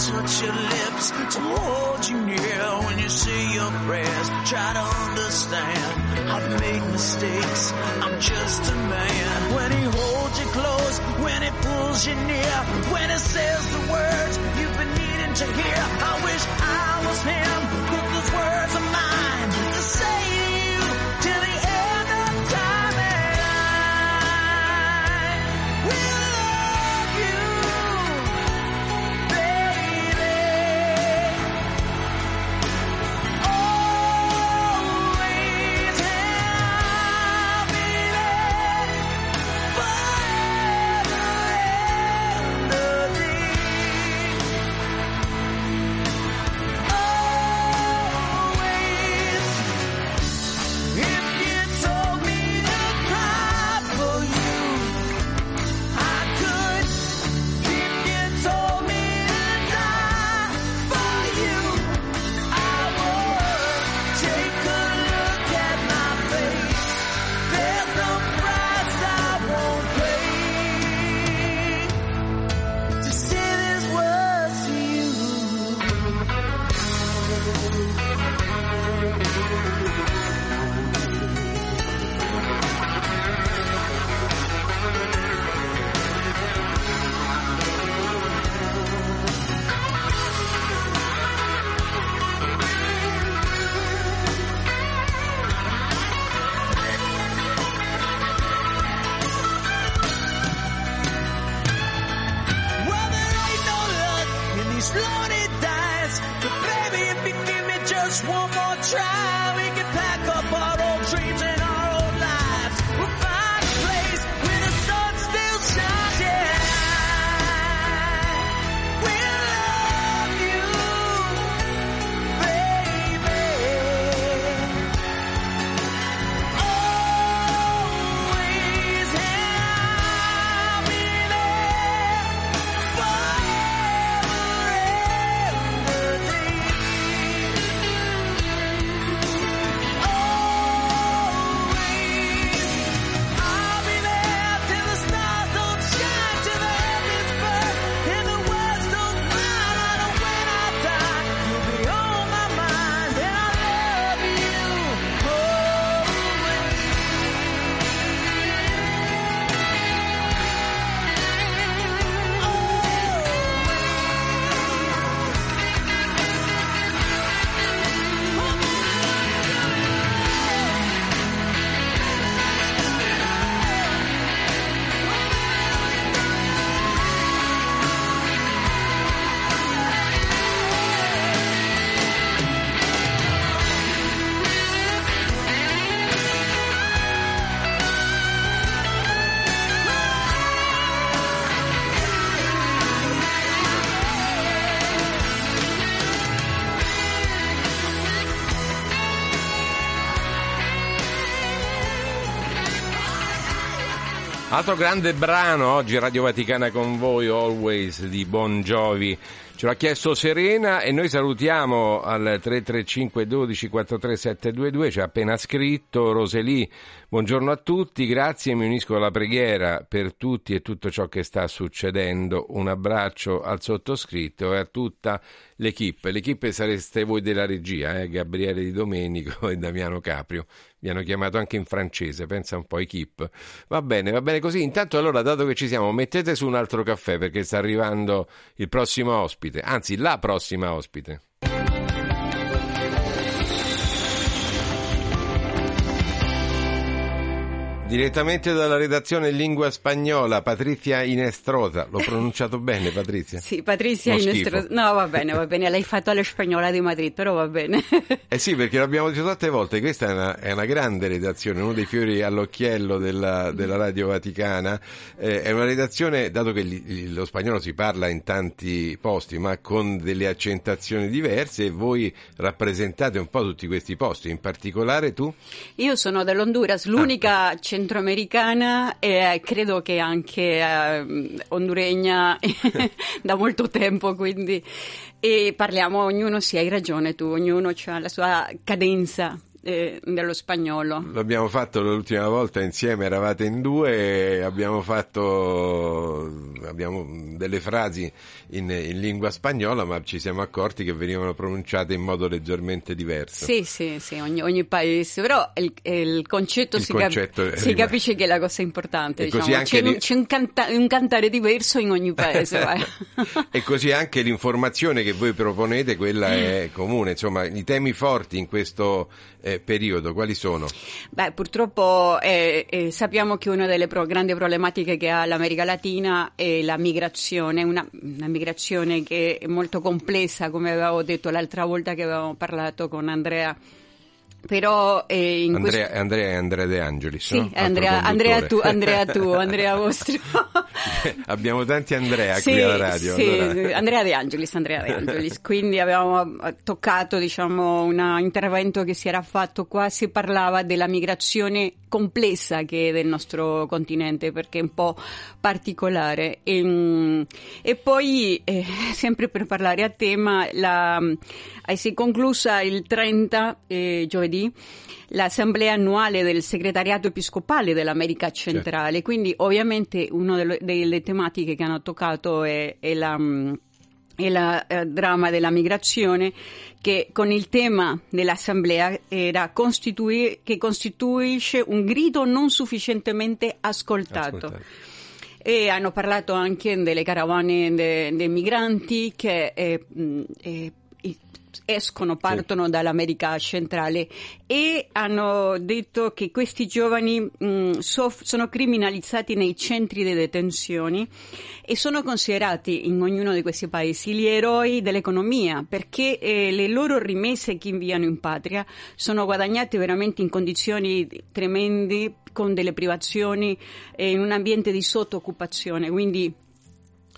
touch your lips to hold you near. When you say your prayers, try to understand, I've made mistakes, I'm just a man. When he holds you close, when he pulls you near, when he says the words you've been needing to hear. I wish I was him, but those words are mine to say to you till the end of time. And I will love you, baby, always, and I'll be there forever and a day. Always. If you told me to cry for you, I could. If you told me to die for you, I would. Take a look at my face. There's no price I won't pay to say these words to you. Well, there ain't no luck in these loaded dice, but baby, if you give me just one more try, we can pack up our old dreams and our old lives. We'll find a place where the sun still Altro grande brano oggi, Radio Vaticana con voi, Always di Bon Jovi. Ce l'ha chiesto Serena e noi salutiamo al tre tre cinque uno due quattro tre sette due due, ci ha appena scritto Roselì. Buongiorno a tutti, grazie, mi unisco alla preghiera per tutti e tutto ciò che sta succedendo. Un abbraccio al sottoscritto e a tutta l'equipe. L'equipe sareste voi della regia, eh? Gabriele Di Domenico e Damiano Caprio. Mi hanno chiamato anche in francese, pensa un po' equipe. Va bene, va bene così. Intanto allora, dato che ci siamo, mettete su un altro caffè perché sta arrivando il prossimo ospite, anzi la prossima ospite. Direttamente dalla redazione in lingua spagnola, Patrizia Inestrosa. L'ho pronunciato bene, Patrizia? Sì, Patrizia Inestrosa. No, va bene, va bene. L'hai fatto alla spagnola di Madrid, però va bene. Eh sì, perché l'abbiamo detto tante volte. Questa è una, è una grande redazione, uno dei fiori all'occhiello della, della Radio Vaticana. Eh, è una redazione, dato che gli, lo spagnolo si parla in tanti posti, ma con delle accentazioni diverse, e voi rappresentate un po' tutti questi posti. In particolare tu? Io sono dell'Honduras, l'unica ah. centrale centroamericana e credo che anche eh, honduregna da molto tempo, quindi, e parliamo, ognuno, sì, hai ragione tu, ognuno ha la sua cadenza eh, dello spagnolo. L'abbiamo fatto l'ultima volta insieme, eravate in due e abbiamo fatto abbiamo delle frasi in, in lingua spagnola, ma ci siamo accorti che venivano pronunciate in modo leggermente diverso. Sì, sì, sì, ogni, ogni paese, però il, il concetto, il si, concetto cap- si capisce che è la cosa importante, diciamo. C'è, li... un, c'è un, canta- un cantare diverso in ogni paese. E così anche l'informazione che voi proponete, quella è comune, insomma. I temi forti in questo eh, periodo quali sono? Beh, purtroppo eh, eh, sappiamo che una delle pro- grandi problematiche che ha l'America Latina è la migrazione, una, una migrazione che è molto complessa, come avevo detto l'altra volta che avevamo parlato con Andrea. Però eh, in Andrea, questo... Andrea è Andrea De Angelis, sì, no? Andrea, Andrea tu, Andrea tu, Andrea vostro. Abbiamo tanti Andrea sì, qui alla radio. Sì, allora. Andrea De Angelis, Andrea De Angelis. Quindi avevamo toccato, diciamo, un intervento che si era fatto qua, si parlava della migrazione complessa che è del nostro continente, perché è un po' particolare. E, e poi, eh, sempre per parlare a tema, la, eh, si è conclusa il trenta eh, giovedì l'assemblea annuale del segretariato episcopale dell'America Centrale, certo. Quindi ovviamente una delle, delle tematiche che hanno toccato è, è la, è la eh, dramma della migrazione, che con il tema dell'assemblea era costitui, che costituisce un grido non sufficientemente ascoltato. Ascoltate. E hanno parlato anche delle carovane dei de migranti che eh, eh, escono, partono sì. dall'America Centrale, e hanno detto che questi giovani mh, soff- sono criminalizzati nei centri di detenzione e sono considerati in ognuno di questi paesi gli eroi dell'economia, perché eh, le loro rimesse che inviano in patria sono guadagnate veramente in condizioni tremende, con delle privazioni, eh, in un ambiente di sottooccupazione, quindi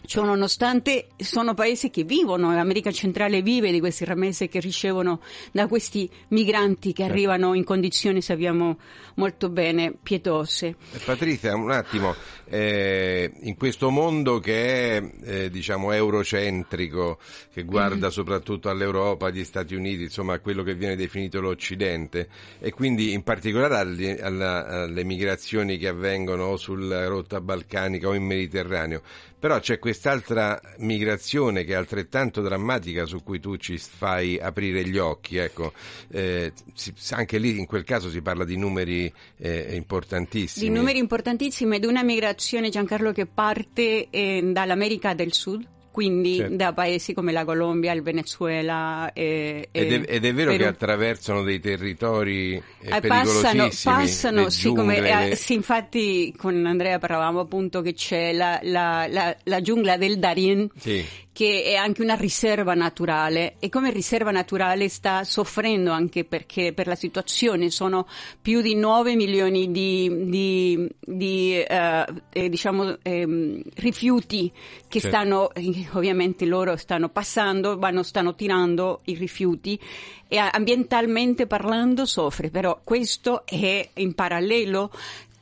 cioè, nonostante sono paesi che vivono, l'America Centrale vive di queste remesse che ricevono da questi migranti che arrivano in condizioni, sappiamo molto bene, pietose. Patrizia, un attimo, eh, in questo mondo che è eh, diciamo eurocentrico, che guarda mm. soprattutto all'Europa, agli Stati Uniti, insomma a quello che viene definito l'Occidente, e quindi in particolare alle, alla, alle migrazioni che avvengono sulla rotta balcanica o in Mediterraneo, però c'è quest'altra migrazione che è altrettanto drammatica, su cui tu ci fai aprire gli occhi, ecco, eh, si, anche lì in quel caso si parla di numeri eh, importantissimi. Di numeri importantissimi, ed una migrazione, Giancarlo, che parte eh, dall'America del Sud, quindi certo. da paesi come la Colombia, il Venezuela. Eh, ed, è, ed è vero Perù. Che attraversano dei territori eh, pericolosissimi. Passano, le sì, giungle, come, eh, le... sì, infatti con Andrea parlavamo appunto che c'è la, la, la, la giungla del Darien, sì. che è anche una riserva naturale, e come riserva naturale sta soffrendo anche perché per la situazione sono più di nove milioni di, di, di eh, eh, diciamo, eh, rifiuti che certo. stanno... Ovviamente loro stanno passando, vanno, stanno tirando i rifiuti, e ambientalmente parlando soffre, però questo è in parallelo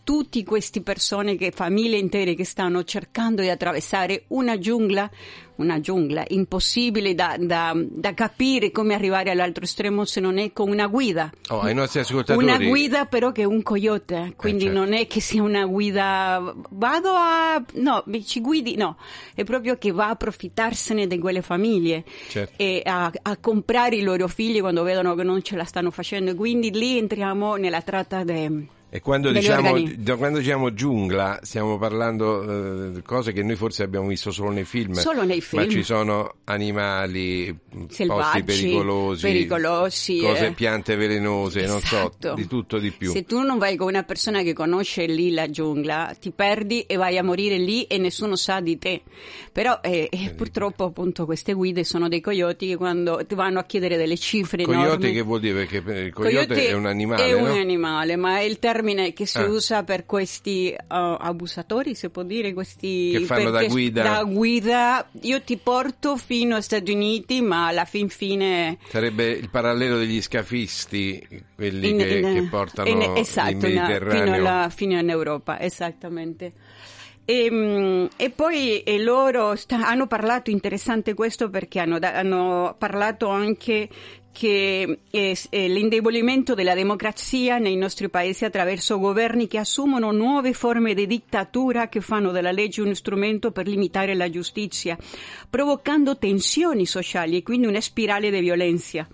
tutti questi persone, che famiglie intere che stanno cercando di attraversare una giungla, una giungla impossibile da, da, da capire come arrivare all'altro estremo se non è con una guida. Oh, ai nostri ascoltatori. Una guida però che è un coyote, quindi eh, certo. Non è che sia una guida, vado a, no, ci guidi, no, è proprio che va a approfittarsene di quelle famiglie, certo. E a, a comprare i loro figli quando vedono che non ce la stanno facendo, e quindi lì entriamo nella tratta de... E quando diciamo, quando diciamo giungla stiamo parlando di eh, cose che noi forse abbiamo visto solo nei film, solo nei film. Ma ci sono animali, selvaggi, posti pericolosi, pericolosi cose, eh. piante velenose, esatto. Non so, di tutto di più. Se tu non vai con una persona che conosce lì la giungla, ti perdi e vai a morire lì e nessuno sa di te. Però eh, eh, purtroppo appunto queste guide sono dei coyoti che quando ti vanno a chiedere delle cifre coyote enormi. Che vuol dire? Perché il coyote, coyote è un animale, è un no? animale, ma è il termine che si ah. usa per questi uh, abusatori, se può dire, questi che fanno da guida. da guida io ti porto fino agli Stati Uniti, ma alla fin fine sarebbe il parallelo degli scafisti, quelli in, che, in, che portano in, esatto, il Mediterraneo fino, alla, fino in Europa, esattamente. E, e poi e loro sta, hanno parlato, interessante questo, perché hanno, hanno parlato anche che è, è l'indebolimento della democrazia nei nostri paesi attraverso governi che assumono nuove forme di dittatura, che fanno della legge uno strumento per limitare la giustizia, provocando tensioni sociali e quindi una spirale di violenza.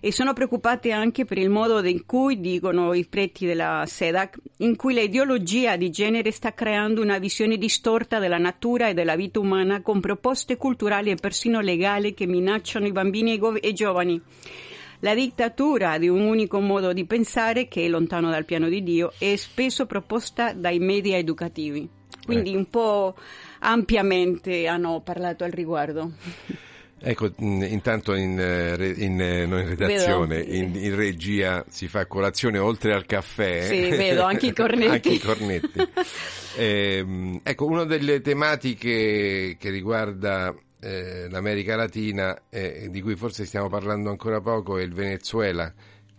E sono preoccupate anche per il modo in cui, dicono i preti della S E D A C, in cui l'ideologia di genere sta creando una visione distorta della natura e della vita umana, con proposte culturali e persino legali che minacciano i bambini e i gov- e giovani. La dittatura di un unico modo di pensare, che è lontano dal piano di Dio, è spesso proposta dai media educativi. Quindi eh. un po' ampiamente hanno parlato al riguardo. Ecco, intanto in, in, non in redazione, in, in regia si fa colazione oltre al caffè. Sì, vedo, anche i cornetti. Anche i cornetti. eh, ecco, una delle tematiche che riguarda Eh, l'America Latina, eh, di cui forse stiamo parlando ancora poco, è il Venezuela.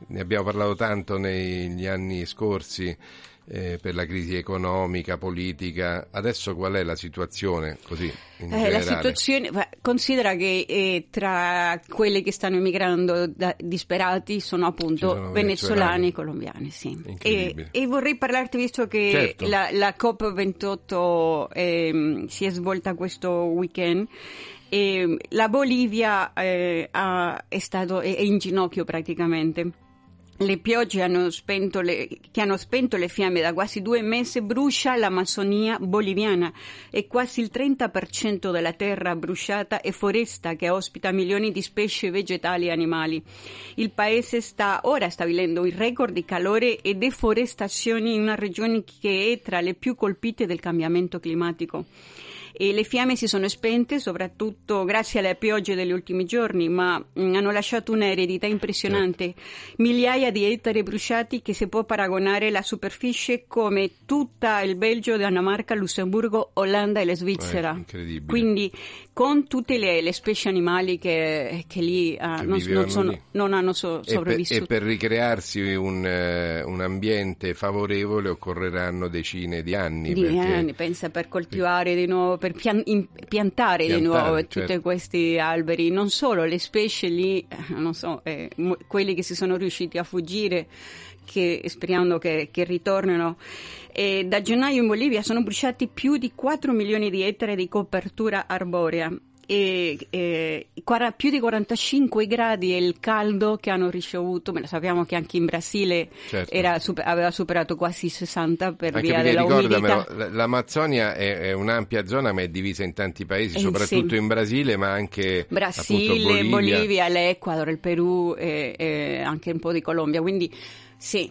Ne abbiamo parlato tanto negli anni scorsi eh, per la crisi economica, politica. Adesso qual è la situazione? Così, in eh, la situazione, considera che eh, tra quelli che stanno emigrando da, disperati sono appunto sono venezolani e colombiani. Sì. E, e vorrei parlarti, visto che certo. la, la COP ventotto eh, si è svolta questo weekend. E la Bolivia eh, ha, è, stato, è in ginocchio praticamente. Le piogge hanno spento le, che hanno spento le fiamme da quasi due mesi brucia l'Amazzonia boliviana, e quasi il trenta per cento della terra bruciata è foresta che ospita milioni di specie, vegetali e animali. Il paese sta ora stabilendo il record di calore e deforestazione in una regione che è tra le più colpite del cambiamento climatico. E le fiamme si sono spente soprattutto grazie alle piogge degli ultimi giorni, ma hanno lasciato un'eredità impressionante, migliaia di ettari bruciati, che si può paragonare la superficie come tutta il Belgio, Danimarca, Lussemburgo, Olanda e la Svizzera. Eh, quindi con tutte le, le specie animali che, che lì ah, che non, non, sono, lì. non hanno so, sopravvissuto. E per, e per ricrearsi un, uh, un ambiente favorevole occorreranno decine di anni. Di perché... anni, pensa, per coltivare di nuovo, per pian, in, piantare, piantare di nuovo, certo. Tutti questi alberi, non solo le specie lì, non so, eh, mo, quelli che si sono riusciti a fuggire, che speriamo che, che ritornino. E da gennaio in Bolivia sono bruciati più di quattro milioni di ettari di copertura arborea, e, e quara, più di quarantacinque gradi è il caldo che hanno ricevuto. Beh, sappiamo che anche in Brasile certo. era, super, aveva superato quasi sessanta per anche via della umidità. L'Amazzonia è, è un'ampia zona, ma è divisa in tanti paesi, eh, soprattutto sì. in Brasile, ma anche Brasile, appunto, Bolivia, Bolivia l'Ecuador, il Perù e, e anche un po' di Colombia, quindi sì,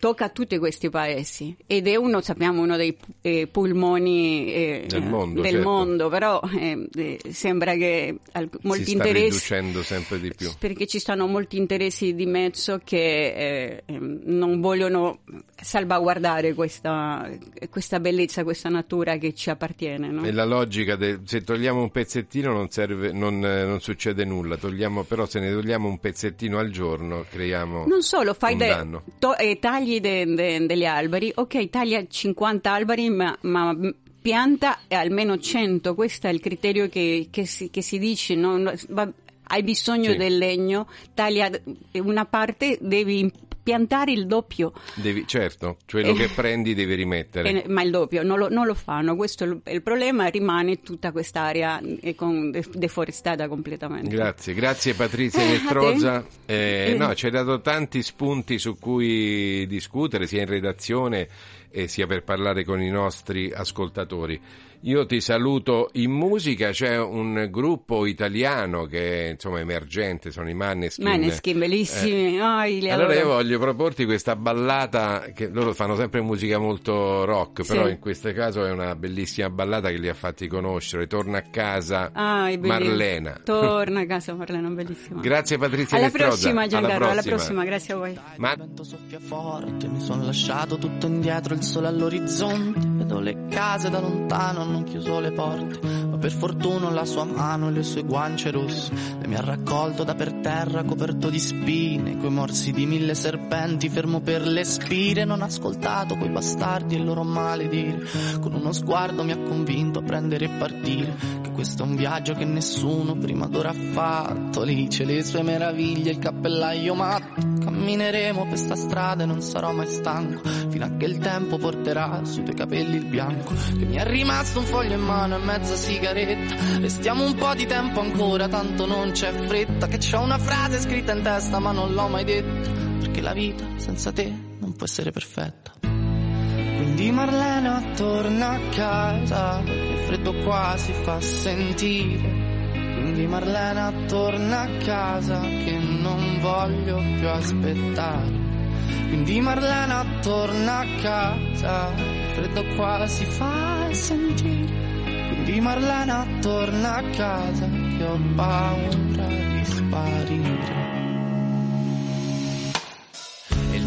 tocca a tutti questi paesi, ed è uno, sappiamo, uno dei eh, pulmoni eh, del, mondo, del certo. mondo, però eh, sembra che al, molti si sta interessi, riducendo sempre di più, perché ci stanno molti interessi di mezzo che eh, non vogliono salvaguardare questa, questa bellezza, questa natura che ci appartiene. No? E la logica del, se togliamo un pezzettino non serve, non, non succede nulla, togliamo, però se ne togliamo un pezzettino al giorno creiamo. Non solo, fai da anno. To- eh, tagli de- de- degli alberi, ok, taglia cinquanta alberi, ma... ma pianta almeno cento, questo è il criterio che, che, si, che si dice, no? Va, hai bisogno, sì, del legno, taglia una parte, devi piantare il doppio. Devi, certo, quello cioè eh, che prendi devi rimettere. Eh, ma il doppio, non lo, non lo fanno, questo è il problema, rimane tutta quest'area con, deforestata completamente. Grazie, grazie Patrizia eh, Estrozza. Eh, eh. No, ci hai dato tanti spunti su cui discutere, sia in redazione e sia per parlare con i nostri ascoltatori. Io ti saluto in musica, c'è un gruppo italiano che è, insomma, emergente, sono i Maneskin. Maneskin, bellissimi. Eh. Oh, li allora io voglio proporti questa ballata, che loro fanno sempre musica molto rock, sì, però in questo caso è una bellissima ballata che li ha fatti conoscere. Torna a casa, ah, Marlena. Torna a casa Marlena, bellissima. Grazie Patrizia alla Estrozza. Prossima, Giancarlo, alla prossima, alla prossima, grazie a voi. Ma... il vento soffia forte, mi sono lasciato tutto indietro, il sole all'orizzonte, vedo le case da lontano, non chiuso le porte, ma per fortuna la sua mano e le sue guance rosse e mi ha raccolto da per terra coperto di spine, coi morsi di mille serpenti, fermo per le spine. Non ho ascoltato quei bastardi e il loro maledire, con uno sguardo mi ha convinto a prendere e partire, che questo è un viaggio che nessuno prima d'ora ha fatto. Lì c'è le sue meraviglie, il cappellaio matto, cammineremo per sta strada e non sarò mai stanco, fino a che il tempo porterà sui tuoi capelli il bianco, che mi è rimasto un foglio in mano e mezza sigaretta. Restiamo un po' di tempo ancora, tanto non c'è fretta, che c'ho una frase scritta in testa ma non l'ho mai detta, perché la vita senza te non può essere perfetta. Quindi Marlena torna a casa, perché il freddo qua si fa sentire. Quindi Marlena torna a casa, che non voglio più aspettare. Quindi Marlena torna a casa, il freddo qua si fa sentire. Quindi Marlena torna a casa, che ho paura di sparire. E il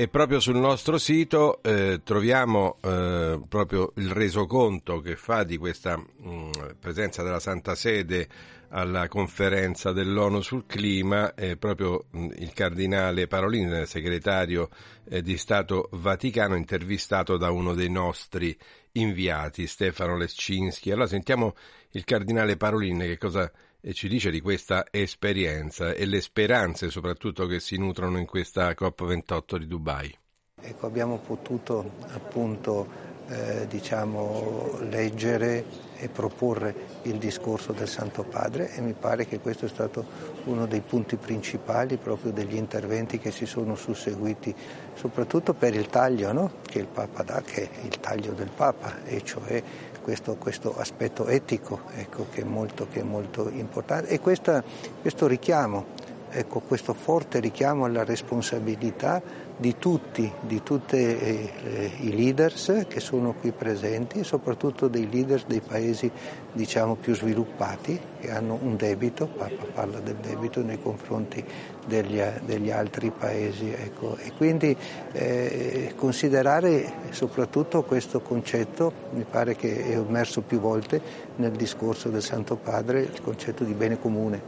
E proprio sul nostro sito eh, troviamo eh, proprio il resoconto che fa di questa mh, presenza della Santa Sede alla conferenza dell'ONU sul clima. Eh, proprio mh, il cardinale Parolin, segretario eh, di Stato Vaticano, intervistato da uno dei nostri inviati, Stefano Lescinski. Allora sentiamo il cardinale Parolin che cosa e ci dice di questa esperienza e le speranze soprattutto che si nutrono in questa C O P ventotto di Dubai. Ecco, abbiamo potuto appunto eh, diciamo leggere e proporre il discorso del Santo Padre, e mi pare che questo è stato uno dei punti principali proprio degli interventi che si sono susseguiti, soprattutto per il taglio, no? Che il Papa dà, che è il taglio del Papa, e cioè Questo, questo aspetto etico, ecco, che è molto, che è molto importante, e questa, questo richiamo, ecco, questo forte richiamo alla responsabilità di tutti, di tutti eh, i leaders che sono qui presenti, e soprattutto dei leaders dei paesi diciamo più sviluppati, che hanno un debito, Papa parla del debito nei confronti degli, degli altri paesi, ecco. E quindi eh, considerare soprattutto questo concetto, mi pare che è emerso più volte nel discorso del Santo Padre, il concetto di bene comune,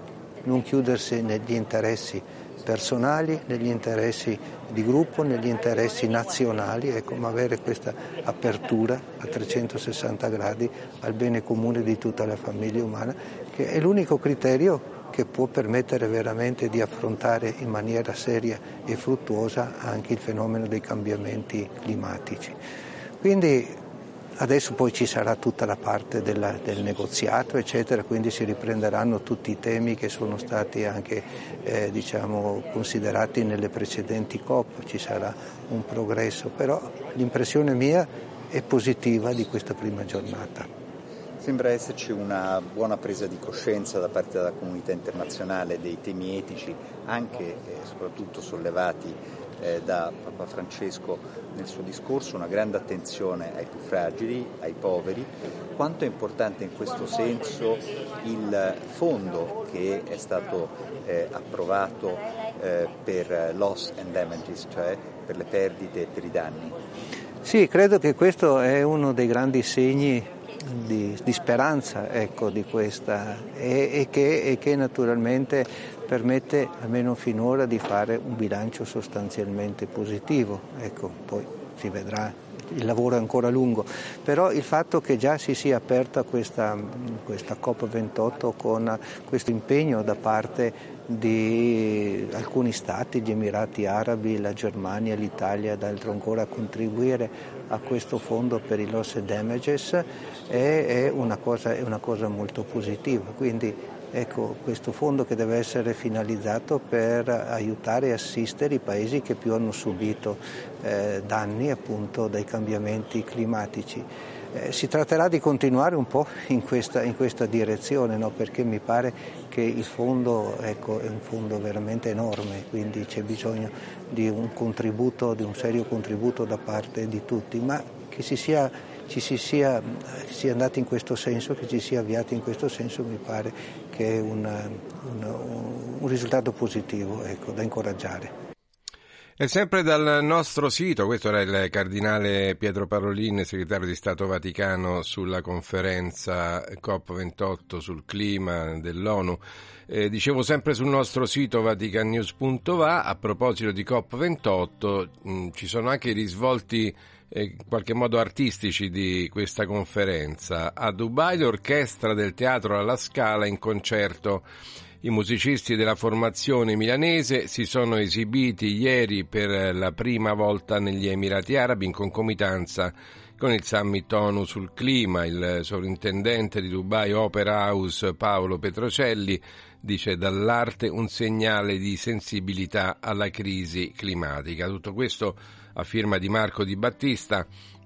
non chiudersi negli interessi personali, negli interessi di gruppo, negli interessi nazionali, ecco, ma avere questa apertura a trecentosessanta gradi al bene comune di tutta la famiglia umana, che è l'unico criterio che può permettere veramente di affrontare in maniera seria e fruttuosa anche il fenomeno dei cambiamenti climatici. Quindi adesso poi ci sarà tutta la parte della, del negoziato, eccetera, quindi si riprenderanno tutti i temi che sono stati anche eh, diciamo, considerati nelle precedenti COP, ci sarà un progresso, però l'impressione mia è positiva di questa prima giornata. Sembra esserci una buona presa di coscienza da parte della comunità internazionale dei temi etici, anche e soprattutto sollevati da Papa Francesco nel suo discorso, una grande attenzione ai più fragili, ai poveri. Quanto è importante in questo senso il fondo che è stato eh, approvato eh, per loss and damages, cioè per le perdite e per i danni? Sì, credo che questo è uno dei grandi segni Di, di speranza, ecco, di questa e, e, che, e che naturalmente permette almeno finora di fare un bilancio sostanzialmente positivo, ecco, poi si vedrà il lavoro è ancora lungo, però il fatto che già si sia aperta questa, questa COP ventotto con questo impegno da parte di alcuni stati, gli Emirati Arabi, la Germania, l'Italia ed altro ancora, a contribuire a questo fondo per i loss and damages è, è, una cosa, è una cosa molto positiva. Quindi ecco, questo fondo che deve essere finalizzato per aiutare e assistere i paesi che più hanno subito eh, danni appunto dai cambiamenti climatici. Eh, si tratterà di continuare un po' in questa, in questa direzione, no? Perché mi pare che il fondo ecco, è un fondo veramente enorme, quindi c'è bisogno di un contributo, di un serio contributo da parte di tutti, ma che si sia, ci si sia, sia andati in questo senso, che ci sia avviati in questo senso, mi pare che è un, un, un risultato positivo ecco, da incoraggiare. E sempre dal nostro sito, questo era il cardinale Pietro Parolin, segretario di Stato Vaticano, sulla conferenza COP ventotto sul clima dell'ONU. Eh, dicevo, sempre sul nostro sito vatican news punto va, a proposito di COP ventotto mh, ci sono anche i risvolti eh, in qualche modo artistici di questa conferenza. A Dubai l'orchestra del teatro alla Scala in concerto. I musicisti della formazione milanese si sono esibiti ieri per la prima volta negli Emirati Arabi in concomitanza con il summit ONU sul clima. Il sovrintendente di Dubai Opera House Paolo Petrocelli dice: dall'arte un segnale di sensibilità alla crisi climatica. Tutto questo a firma di Marco Di Battista,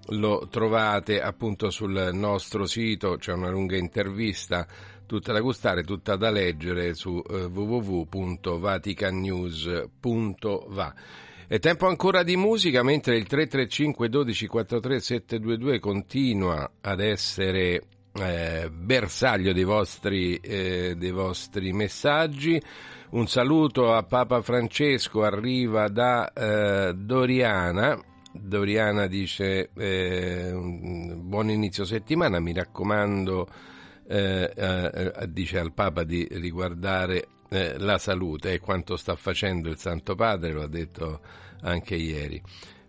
lo trovate appunto sul nostro sito, c'è una lunga intervista tutta da gustare, tutta da leggere su w w w punto vatican news punto va. È tempo ancora di musica, mentre il tre tre cinque uno due quattro tre sette due due continua ad essere eh, bersaglio dei vostri, eh, dei vostri messaggi. Un saluto a Papa Francesco, arriva da eh, Doriana. Doriana dice eh, buon inizio settimana, mi raccomando. Eh, eh, dice al Papa di riguardare eh, la salute e quanto sta facendo il Santo Padre, lo ha detto anche ieri.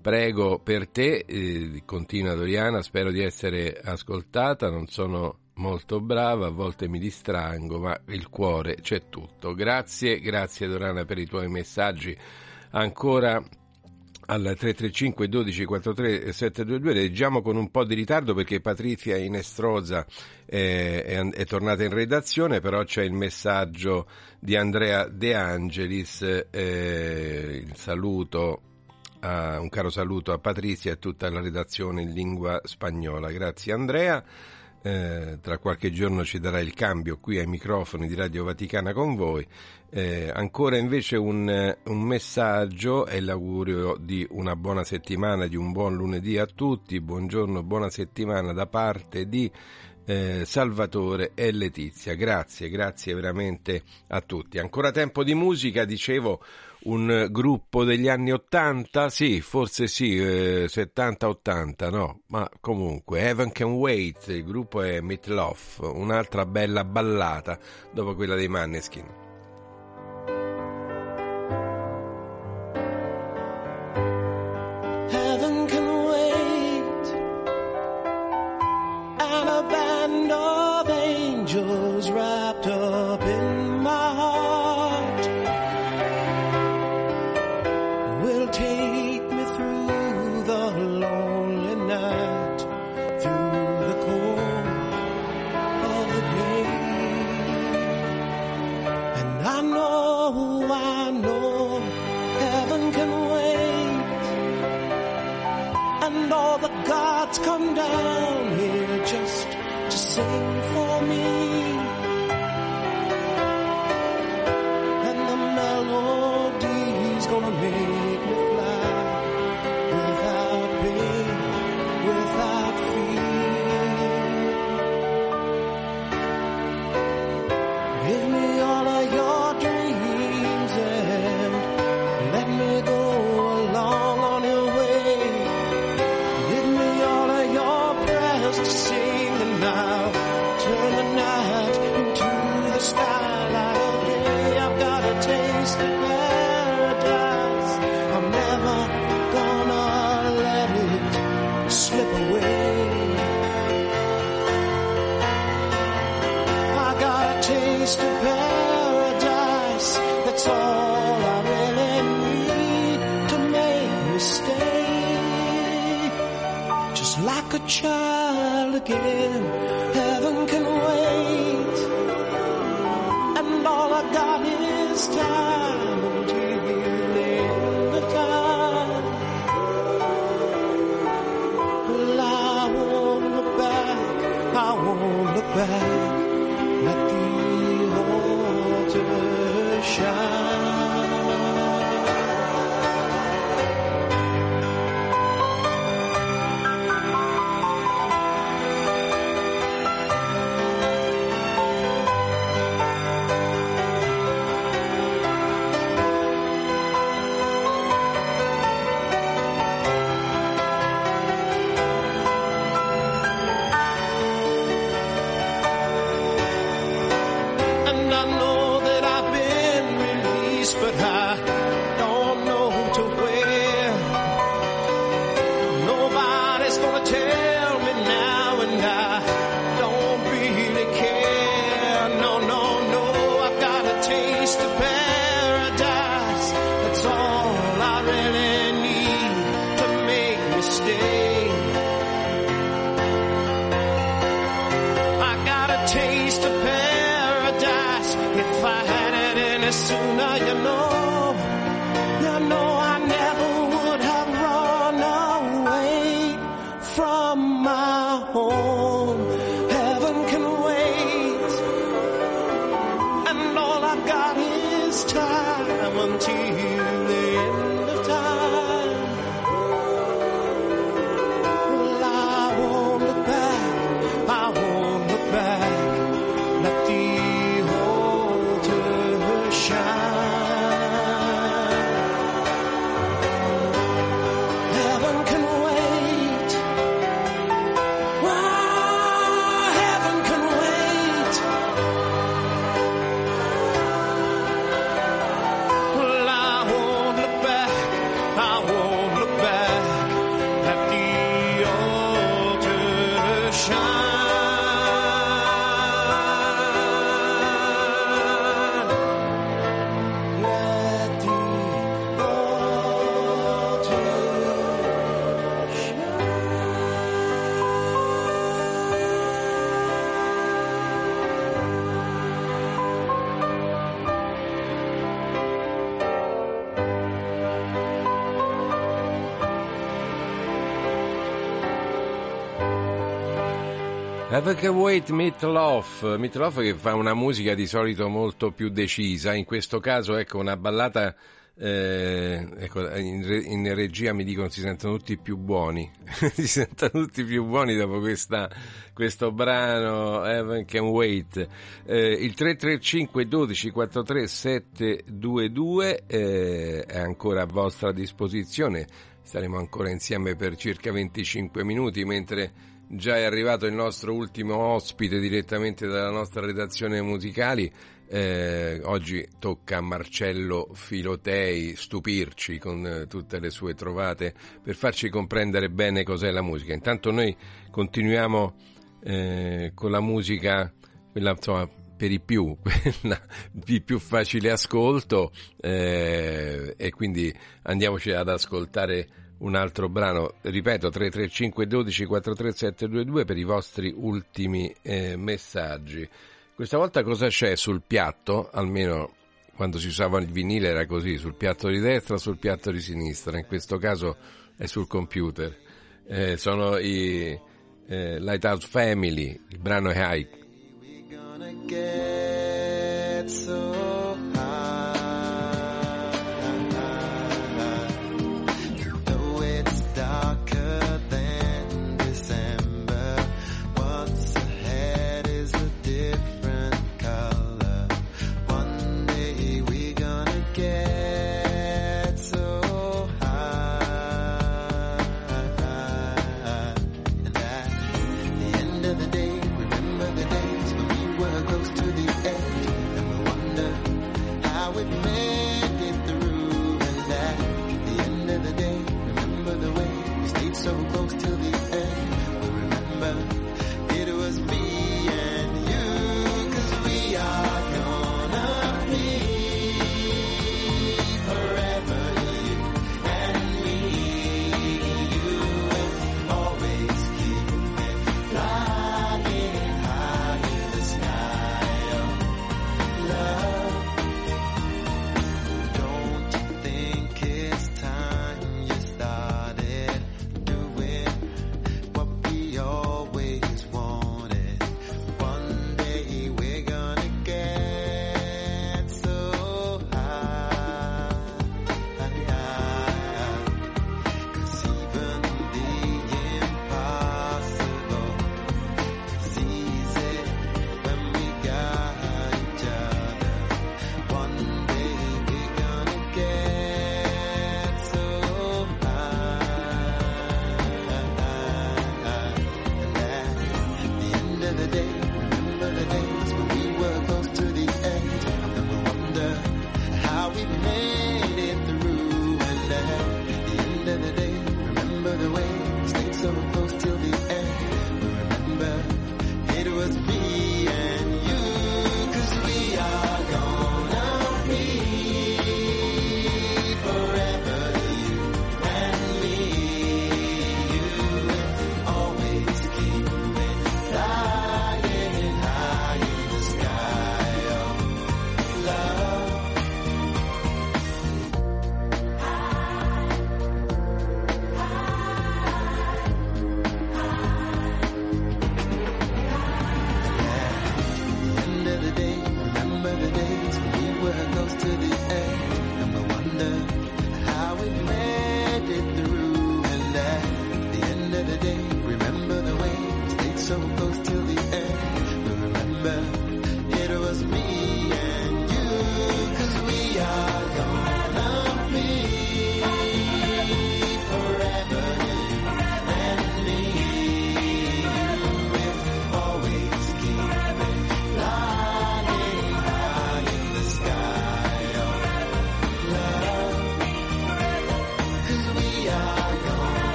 Prego per te, eh, continua Doriana, spero di essere ascoltata, non sono molto brava, a volte mi distrango, ma il cuore c'è tutto. Grazie, grazie Doriana per i tuoi messaggi. Ancora al tre tre cinque uno due quattro tre sette due due, leggiamo con un po' di ritardo perché Patrizia Inestrosa è, è, è tornata in redazione, però c'è il messaggio di Andrea De Angelis, eh, il saluto, a, un caro saluto a Patrizia e a tutta la redazione in lingua spagnola. Grazie Andrea, eh, tra qualche giorno ci darà il cambio qui ai microfoni di Radio Vaticana con voi. Eh, ancora invece un, un messaggio e l'augurio di una buona settimana, di un buon lunedì a tutti. Buongiorno, buona settimana da parte di eh, Salvatore e Letizia. Grazie, grazie veramente a tutti. Ancora tempo di musica, dicevo, un gruppo degli anni ottanta, sì, forse sì, eh, settanta ottanta, no, ma comunque Heaven Can Wait, il gruppo è Meatloaf, un'altra bella ballata dopo quella dei Maneskin. Come down here just to sing for me, and the melody's gonna make me fly without pain, without fear. Give me all of your dreams and let me go along on your way. To sing the now, turn the night into the skylight of day. I've got a taste of paradise. I'm never gonna let it. Like a child again, heaven can wait, and all I got is time until the end of time. Well, I won't look back, I won't look back, let the altar shine. Heaven Can Wait, Meatloaf, Meatloaf che fa una musica di solito molto più decisa, in questo caso ecco una ballata, eh, ecco, in, re, in regia mi dicono si sentono tutti più buoni, si sentono tutti più buoni dopo questa, questo brano Heaven Can Wait, eh, il tre tre cinque uno due quattro tre sette due due eh, è ancora a vostra disposizione, staremo ancora insieme per circa venticinque minuti mentre... Già è arrivato il nostro ultimo ospite direttamente dalla nostra redazione musicali, eh, oggi tocca a Marcello Filotei stupirci con eh, tutte le sue trovate per farci comprendere bene cos'è la musica. Intanto noi continuiamo eh, con la musica, quella insomma per i più, quella di più facile ascolto, eh, e quindi andiamoci ad ascoltare un altro brano, ripeto, tre tre cinque uno due quattro tre sette due due per i vostri ultimi eh, messaggi. Questa volta cosa c'è sul piatto? Almeno quando si usava il vinile era così, sul piatto di destra, sul piatto di sinistra, in questo caso è sul computer. Eh, sono i eh, Lighthouse Family, il brano è High. Remember the days when we were close to the edge, and we wondered.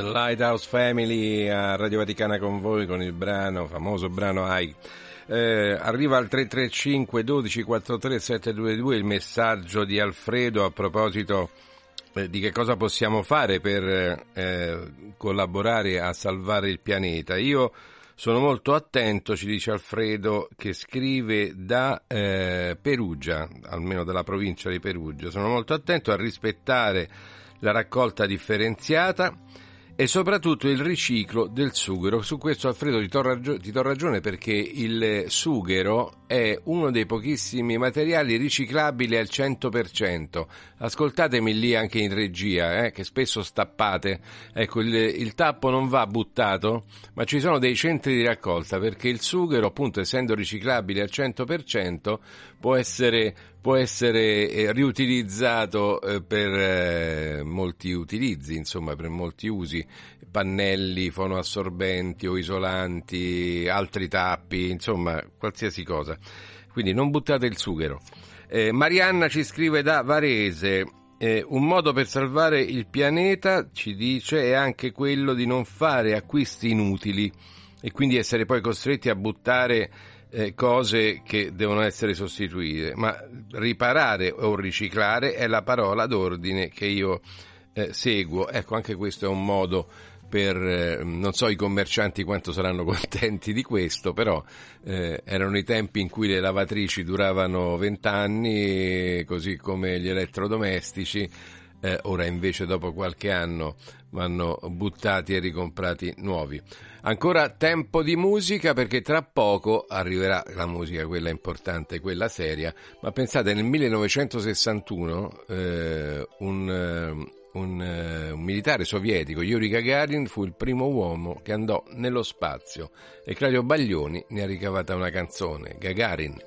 Lighthouse Family a Radio Vaticana con voi con il brano, famoso brano High. Eh, arriva al tre tre cinque uno due quattro tre sette due due il messaggio di Alfredo a proposito eh, di che cosa possiamo fare per eh, collaborare a salvare il pianeta. Io sono molto attento, ci dice Alfredo, che scrive da eh, Perugia, almeno dalla provincia di Perugia. Sono molto attento a rispettare la raccolta differenziata e soprattutto il riciclo del sughero. Su questo Alfredo ti do ragio- ti do ragione, perché il sughero è uno dei pochissimi materiali riciclabili al cento per cento. Ascoltatemi lì anche in regia, eh, che spesso stappate. Ecco, il, il tappo non va buttato, ma ci sono dei centri di raccolta, perché il sughero, appunto, essendo riciclabile al cento per cento, può essere... può essere eh, riutilizzato eh, per eh, molti utilizzi, insomma, per molti usi, pannelli, fonoassorbenti o isolanti, altri tappi, insomma, qualsiasi cosa. Quindi non buttate il sughero. Eh, Marianna ci scrive da Varese, eh, un modo per salvare il pianeta, ci dice, è anche quello di non fare acquisti inutili e quindi essere poi costretti a buttare Eh, cose che devono essere sostituite, ma riparare o riciclare è la parola d'ordine che io eh, seguo. Ecco, anche questo è un modo per, eh, non so i commercianti quanto saranno contenti di questo, però eh, erano i tempi in cui le lavatrici duravano vent'anni, così come gli elettrodomestici. Eh, ora invece dopo qualche anno vanno buttati e ricomprati nuovi. Ancora tempo di musica, perché tra poco arriverà la musica, quella importante, quella seria. Ma pensate, nel millenovecentosessantuno eh, un, un, eh, un militare sovietico, Yuri Gagarin, fu il primo uomo che andò nello spazio e Claudio Baglioni ne ha ricavata una canzone, Gagarin.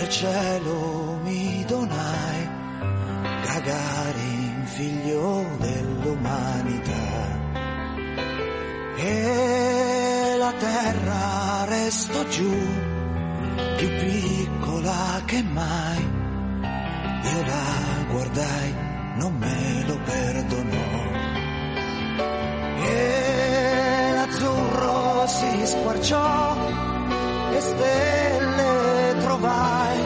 Al cielo mi donai Gagarin, figlio dell'umanità. e la terra restò giù, più piccola che mai. Io la guardai, non me lo perdonò. E l'azzurro si squarciò, le stelle trovai,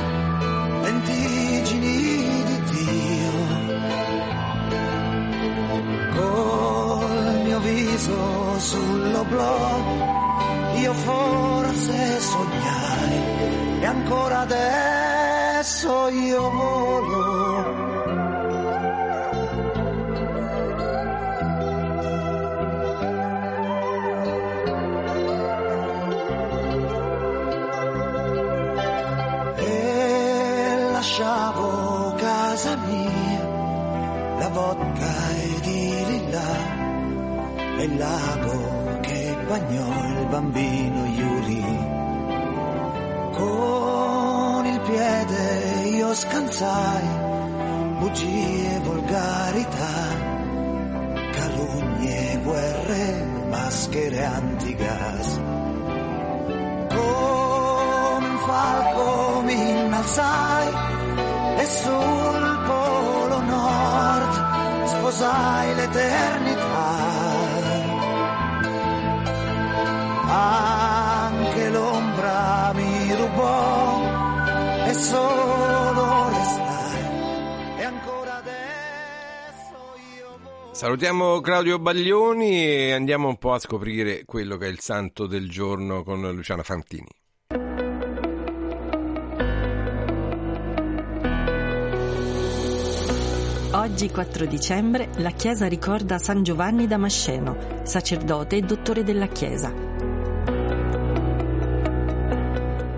lentigini di Dio. Col mio viso sull'oblò, io forse sognai, e ancora adesso io volo. Lasciavo casa mia, la vodka ed i lilla, e il lago che bagnò il bambino Yuri. Con il piede io scansai bugie e volgarità, calunnie, guerre, maschere antigas. Come un falco mi innalzai e sul polo nord sposai l'eternità. Anche l'ombra mi rubò e solo restai, e ancora adesso io voglio... Salutiamo Claudio Baglioni e andiamo un po' a scoprire quello che è il santo del giorno con Luciana Fantini. Oggi quattro dicembre la Chiesa ricorda San Giovanni Damasceno, sacerdote e dottore della Chiesa.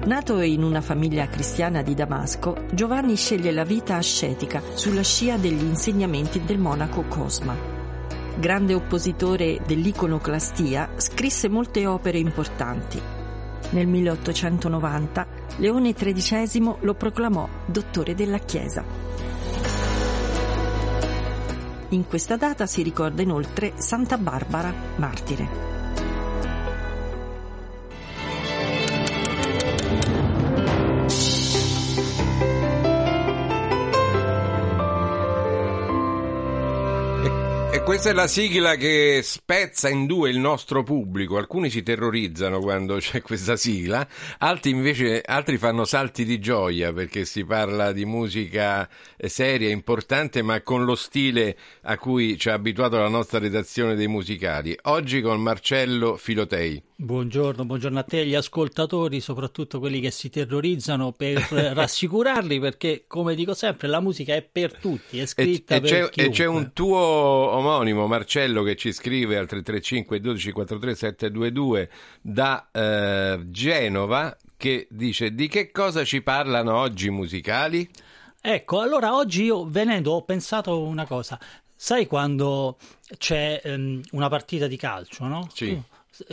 Nato in una famiglia cristiana di Damasco, Giovanni sceglie la vita ascetica sulla scia degli insegnamenti del monaco Cosma. Grande oppositore dell'iconoclastia, scrisse molte opere importanti. Nel milleottocentonovanta Leone tredicesimo lo proclamò dottore della Chiesa. In questa data si ricorda inoltre Santa Barbara, martire. Questa è la sigla che spezza in due il nostro pubblico. Alcuni si terrorizzano quando c'è questa sigla, altri invece altri fanno salti di gioia perché si parla di musica seria, importante, ma con lo stile a cui ci ha abituato la nostra redazione dei musicali. Oggi con Marcello Filotei. Buongiorno, buongiorno a te, gli ascoltatori, soprattutto quelli che si terrorizzano, per rassicurarli, perché come dico sempre la musica è per tutti, è scritta e, per e, c'è, e c'è un tuo omonimo, Marcello, che ci scrive al tre tre cinque uno due quattro tre sette due due da eh, Genova, che dice: di che cosa ci parlano oggi i musicali? Ecco, allora oggi io venendo ho pensato una cosa, sai quando c'è ehm, una partita di calcio, no? Sì.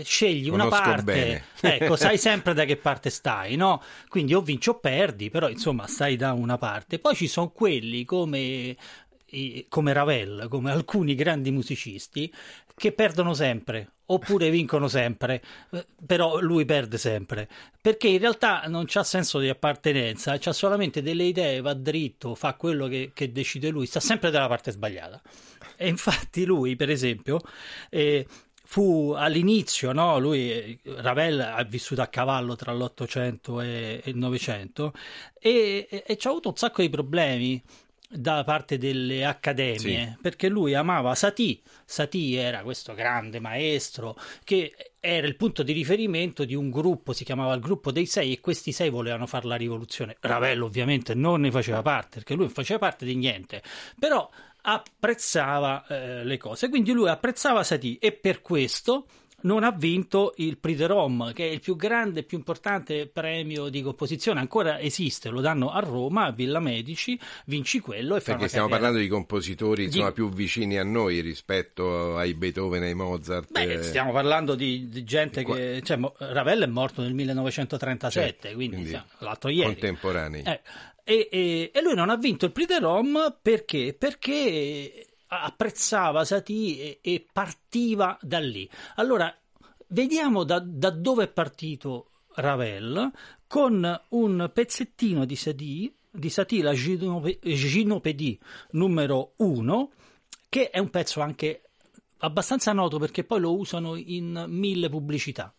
Scegli una Conosco parte, ecco, sai sempre da che parte stai, no? Quindi o vinci o perdi, però insomma stai da una parte. Poi ci sono quelli come, come Ravel, come alcuni grandi musicisti, che perdono sempre oppure vincono sempre, però lui perde sempre, perché in realtà non c'ha senso di appartenenza, c'ha solamente delle idee, va dritto, fa quello che, che decide lui, sta sempre dalla parte sbagliata. E infatti lui, per esempio, eh, fu all'inizio, no? Lui, Ravel, ha vissuto a cavallo tra l'Ottocento e il Novecento e, e, e c'ha avuto un sacco di problemi da parte delle accademie, sì, perché lui amava Satie. Satie era questo grande maestro che era il punto di riferimento di un gruppo, si chiamava il gruppo dei sei, e questi sei volevano fare la rivoluzione. Ravel ovviamente non ne faceva parte, perché lui non faceva parte di niente, però apprezzava eh, le cose, quindi lui apprezzava Satie e per questo non ha vinto il Prix de Rome, che è il più grande e più importante premio di composizione, ancora esiste, lo danno a Roma, a Villa Medici, vinci quello e fai una carriera. Perché stiamo parlando di compositori, insomma, di... più vicini a noi rispetto ai Beethoven, ai Mozart. Beh, stiamo parlando di, di gente Qua... che, cioè, Ravel è morto nel millenovecentotrentasette, certo, quindi, quindi siamo, l'altro ieri. Contemporanei. Eh. E, e, e lui non ha vinto il Prix de Rome perché? Perché apprezzava Satie e, e partiva da lì. Allora Vediamo da, da dove è partito Ravel con un pezzettino di Sadie, di Satie, la Ginopédie numero uno, che è un pezzo anche abbastanza noto perché poi lo usano in mille pubblicità.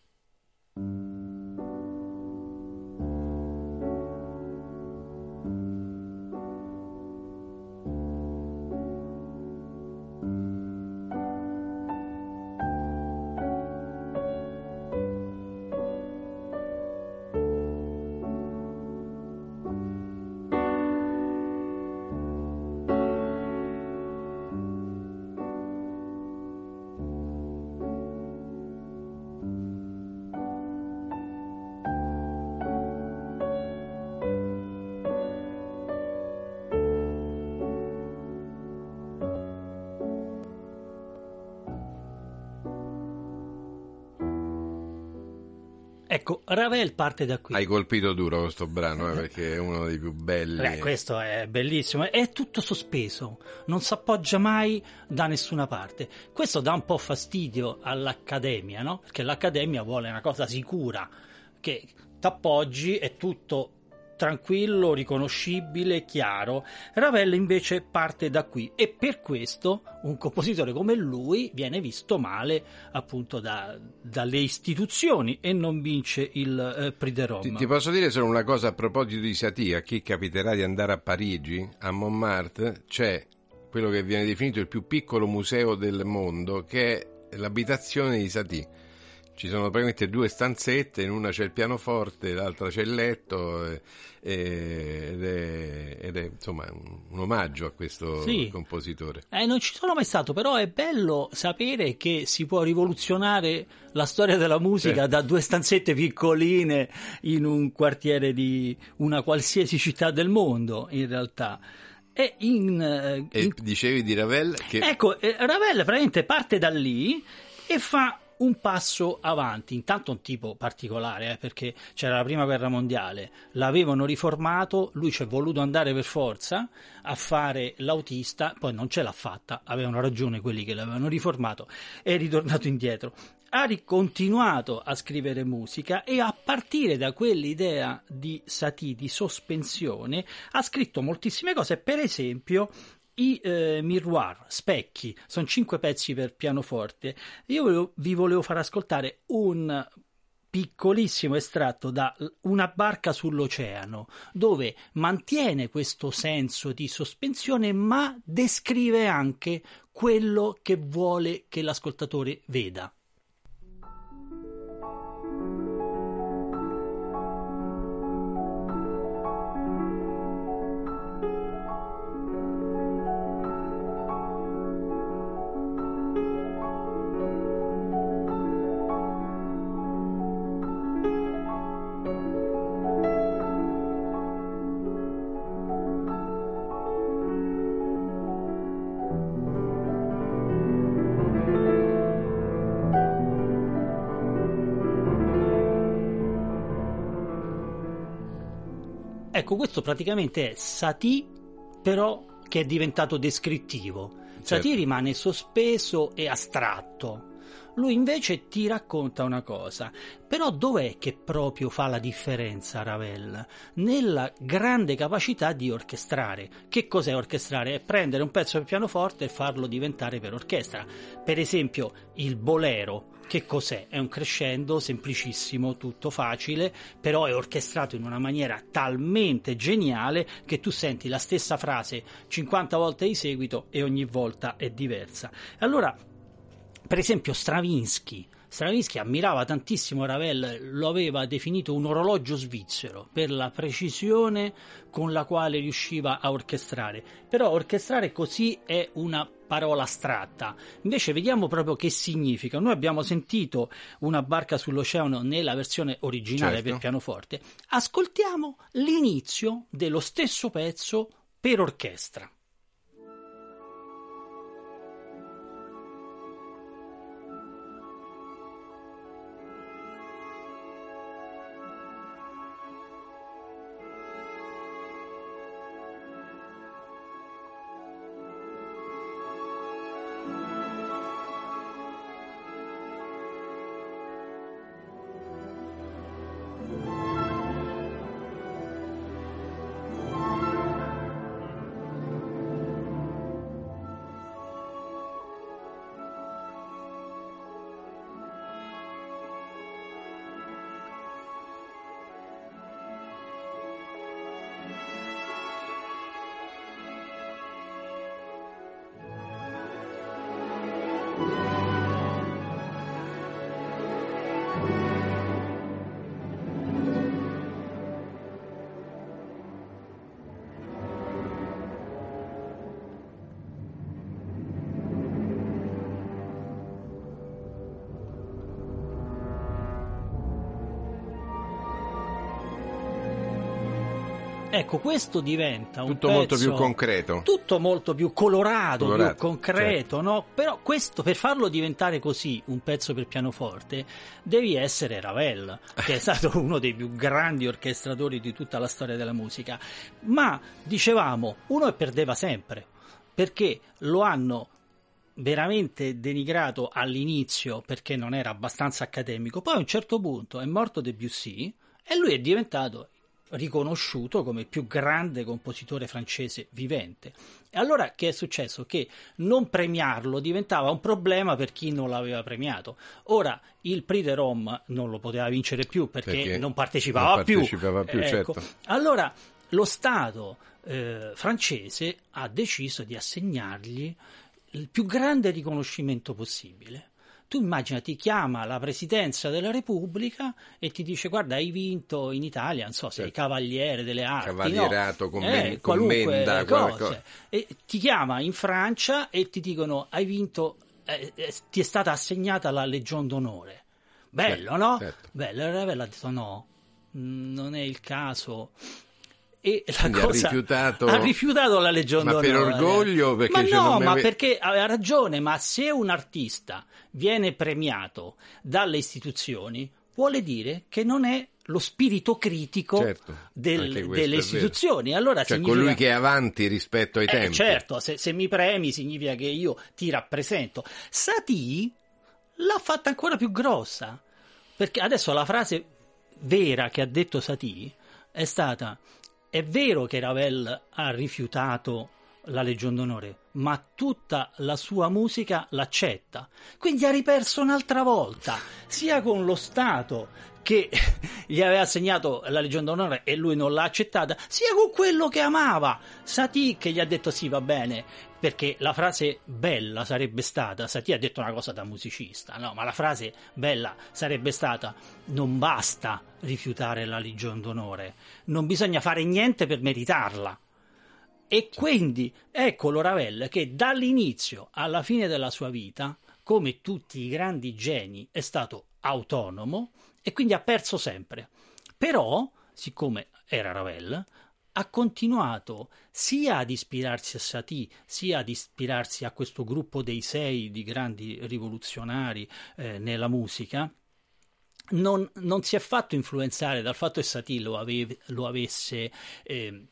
Ecco, Ravel parte da qui. Hai colpito duro questo brano, eh, perché è uno dei più belli. Beh, questo è bellissimo, è tutto sospeso, non si appoggia mai da nessuna parte. Questo dà un po' fastidio all'Accademia, no? Perché l'Accademia vuole una cosa sicura, che t'appoggi, è tutto tranquillo, riconoscibile, chiaro. Ravel invece parte da qui, e per questo un compositore come lui viene visto male appunto da, dalle istituzioni e non vince il eh, Prix de Rome. Ti, ti posso dire solo una cosa a proposito di Satie: a chi capiterà di andare a Parigi, a Montmartre c'è quello che viene definito il più piccolo museo del mondo, che è l'abitazione di Satie. Ci sono praticamente due stanzette, in una c'è il pianoforte, l'altra c'è il letto, e, e, ed, è, ed è insomma un omaggio a questo sì. compositore. Eh, non ci sono mai stato, però è bello sapere che si può rivoluzionare la storia della musica eh. da due stanzette piccoline in un quartiere di una qualsiasi città del mondo, in realtà. E, in, e in... dicevi di Ravel? Che... Ecco, Ravel praticamente parte da lì e fa un passo avanti, intanto un tipo particolare, eh, perché c'era la prima guerra mondiale, l'avevano riformato, lui ci è voluto andare per forza a fare l'autista, poi non ce l'ha fatta, avevano ragione quelli che l'avevano riformato, è ritornato indietro, ha ricontinuato a scrivere musica e a partire da quell'idea di Satie, di sospensione, ha scritto moltissime cose, per esempio I eh, Miroir, Specchi, sono cinque pezzi per pianoforte. Io volevo, vi volevo far ascoltare un piccolissimo estratto da Una barca sull'oceano, dove mantiene questo senso di sospensione ma descrive anche quello che vuole che l'ascoltatore veda. Ecco, questo praticamente è Satie, però che è diventato descrittivo. Certo. Satie rimane sospeso e astratto. Lui invece ti racconta una cosa. Però dov'è che proprio fa la differenza Ravel? Nella grande capacità di orchestrare. Che cos'è orchestrare? È prendere un pezzo del pianoforte e farlo diventare per orchestra. Per esempio il bolero. Che cos'è? È un crescendo semplicissimo, tutto facile, però è orchestrato in una maniera talmente geniale che tu senti la stessa frase cinquanta volte di seguito e ogni volta è diversa. Allora, per esempio Stravinsky, Stravinsky ammirava tantissimo Ravel, lo aveva definito un orologio svizzero per la precisione con la quale riusciva a orchestrare, però orchestrare così è una parola astratta, invece vediamo proprio che significa. Noi abbiamo sentito Una barca sull'oceano nella versione originale certo. per pianoforte, ascoltiamo l'inizio dello stesso pezzo per orchestra. Ecco, questo diventa un tutto pezzo, molto più concreto, tutto molto più colorato, colorato più concreto, certo. No? Però questo, per farlo diventare così un pezzo per pianoforte, devi essere Ravel, che è stato uno dei più grandi orchestratori di tutta la storia della musica. Ma dicevamo, uno perdeva sempre, perché lo hanno veramente denigrato all'inizio perché non era abbastanza accademico. Poi a un certo punto è morto Debussy e lui è diventato riconosciuto come il più grande compositore francese vivente. E allora che è successo? Che non premiarlo diventava un problema per chi non l'aveva premiato. Ora il Prix de Rome non lo poteva vincere più perché, perché non partecipava, non partecipava più, più ecco. Certo. Allora lo Stato eh, francese ha deciso di assegnargli il più grande riconoscimento possibile. Tu immagina, ti chiama la Presidenza della Repubblica e ti dice: guarda, hai vinto in Italia, non so, sei certo. Cavaliere delle Arti, cavalierato, no? commen- eh, commenda qualunque cosa. E ti chiama in Francia e ti dicono: hai vinto, eh, eh, ti è stata assegnata la Legion d'Onore. Bello, certo, no? Certo. Bello. Ravel ha detto: no, non è il caso. E la Quindi cosa ha rifiutato, ha rifiutato la Legion d'Onore. Ma per orgoglio? Perché ma no, non ma ave... perché aveva ragione, ma se un artista viene premiato dalle istituzioni vuole dire che non è lo spirito critico, certo, del, delle istituzioni. Allora cioè significa... colui che è avanti rispetto ai eh, tempi. Certo, se, se mi premi significa che io ti rappresento. Satie l'ha fatta ancora più grossa, perché adesso la frase vera che ha detto Satie è stata: è vero che Ravel ha rifiutato la Legion d'Onore, ma tutta la sua musica l'accetta. Quindi ha riperso un'altra volta, sia con lo Stato che gli aveva assegnato la Legion d'Onore e lui non l'ha accettata, sia con quello che amava. Satie che gli ha detto sì, va bene, perché la frase bella sarebbe stata, Satie ha detto una cosa da musicista, no, ma la frase bella sarebbe stata: non basta rifiutare la Legion d'Onore, non bisogna fare niente per meritarla. E quindi eccolo Ravel che dall'inizio alla fine della sua vita, come tutti i grandi geni, è stato autonomo, e quindi ha perso sempre. Però, siccome era Ravel, ha continuato sia ad ispirarsi a Satie, sia ad ispirarsi a questo gruppo dei sei di grandi rivoluzionari eh, nella musica. Non, non si è fatto influenzare dal fatto che Satie lo, ave, lo avesse... Eh,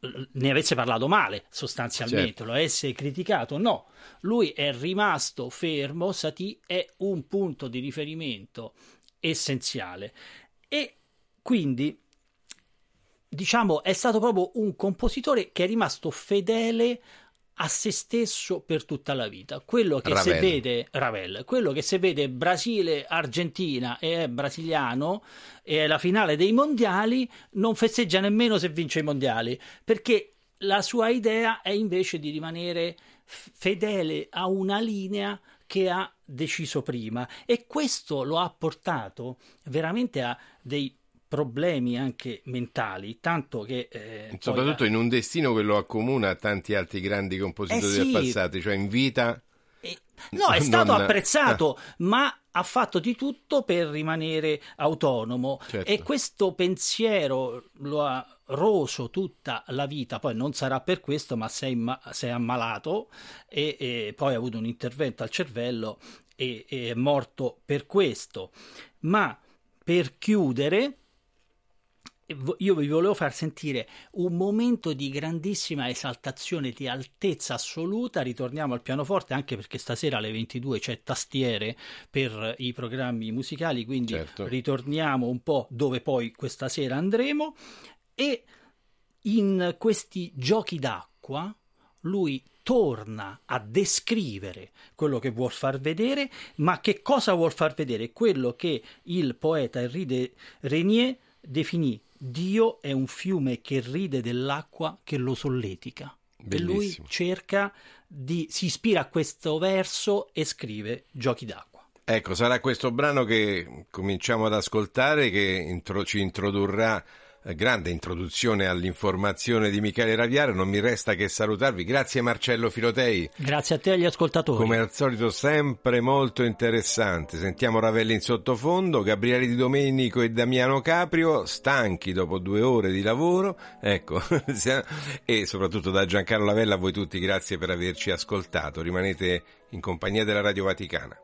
ne avesse parlato male sostanzialmente, certo. Lo avesse criticato, no, lui è rimasto fermo. Satie è un punto di riferimento essenziale e quindi diciamo è stato proprio un compositore che è rimasto fedele a se stesso per tutta la vita. Quello che Ravel. se vede Ravel, quello che se vede Brasile-Argentina e è brasiliano e è la finale dei mondiali, non festeggia nemmeno se vince i mondiali, perché la sua idea è invece di rimanere fedele a una linea che ha deciso prima, e questo lo ha portato veramente a dei problemi anche mentali, tanto che eh, soprattutto poi... in un destino che lo accomuna a tanti altri grandi compositori eh sì. del passato, cioè in vita eh, no è stato non... apprezzato ah. ma ha fatto di tutto per rimanere autonomo, certo. E questo pensiero lo ha roso tutta la vita. Poi non sarà per questo, ma si è imma- ammalato e, e poi ha avuto un intervento al cervello e, e è morto per questo. Ma per chiudere io vi volevo far sentire un momento di grandissima esaltazione, di altezza assoluta. Ritorniamo al pianoforte, anche perché stasera alle ventidue c'è Tastiere per i programmi musicali, quindi certo. Ritorniamo un po' dove poi questa sera andremo. E in questi giochi d'acqua lui torna a descrivere quello che vuol far vedere. Ma che cosa vuol far vedere? Quello che il poeta Henri de Régnier definì: Dio è un fiume che ride dell'acqua che lo solletica. Bellissimo. E lui cerca di, si ispira a questo verso e scrive Giochi d'acqua. Ecco, sarà questo brano che cominciamo ad ascoltare che intro, ci introdurrà grande introduzione all'informazione di Michele Raviaro, non mi resta che salutarvi. Grazie Marcello Filotei. Grazie a te e agli ascoltatori. Come al solito sempre molto interessante. Sentiamo Ravelli in sottofondo, Gabriele Di Domenico e Damiano Caprio, stanchi dopo due ore di lavoro, ecco, e soprattutto da Giancarlo Lavella a voi tutti grazie per averci ascoltato. Rimanete in compagnia della Radio Vaticana.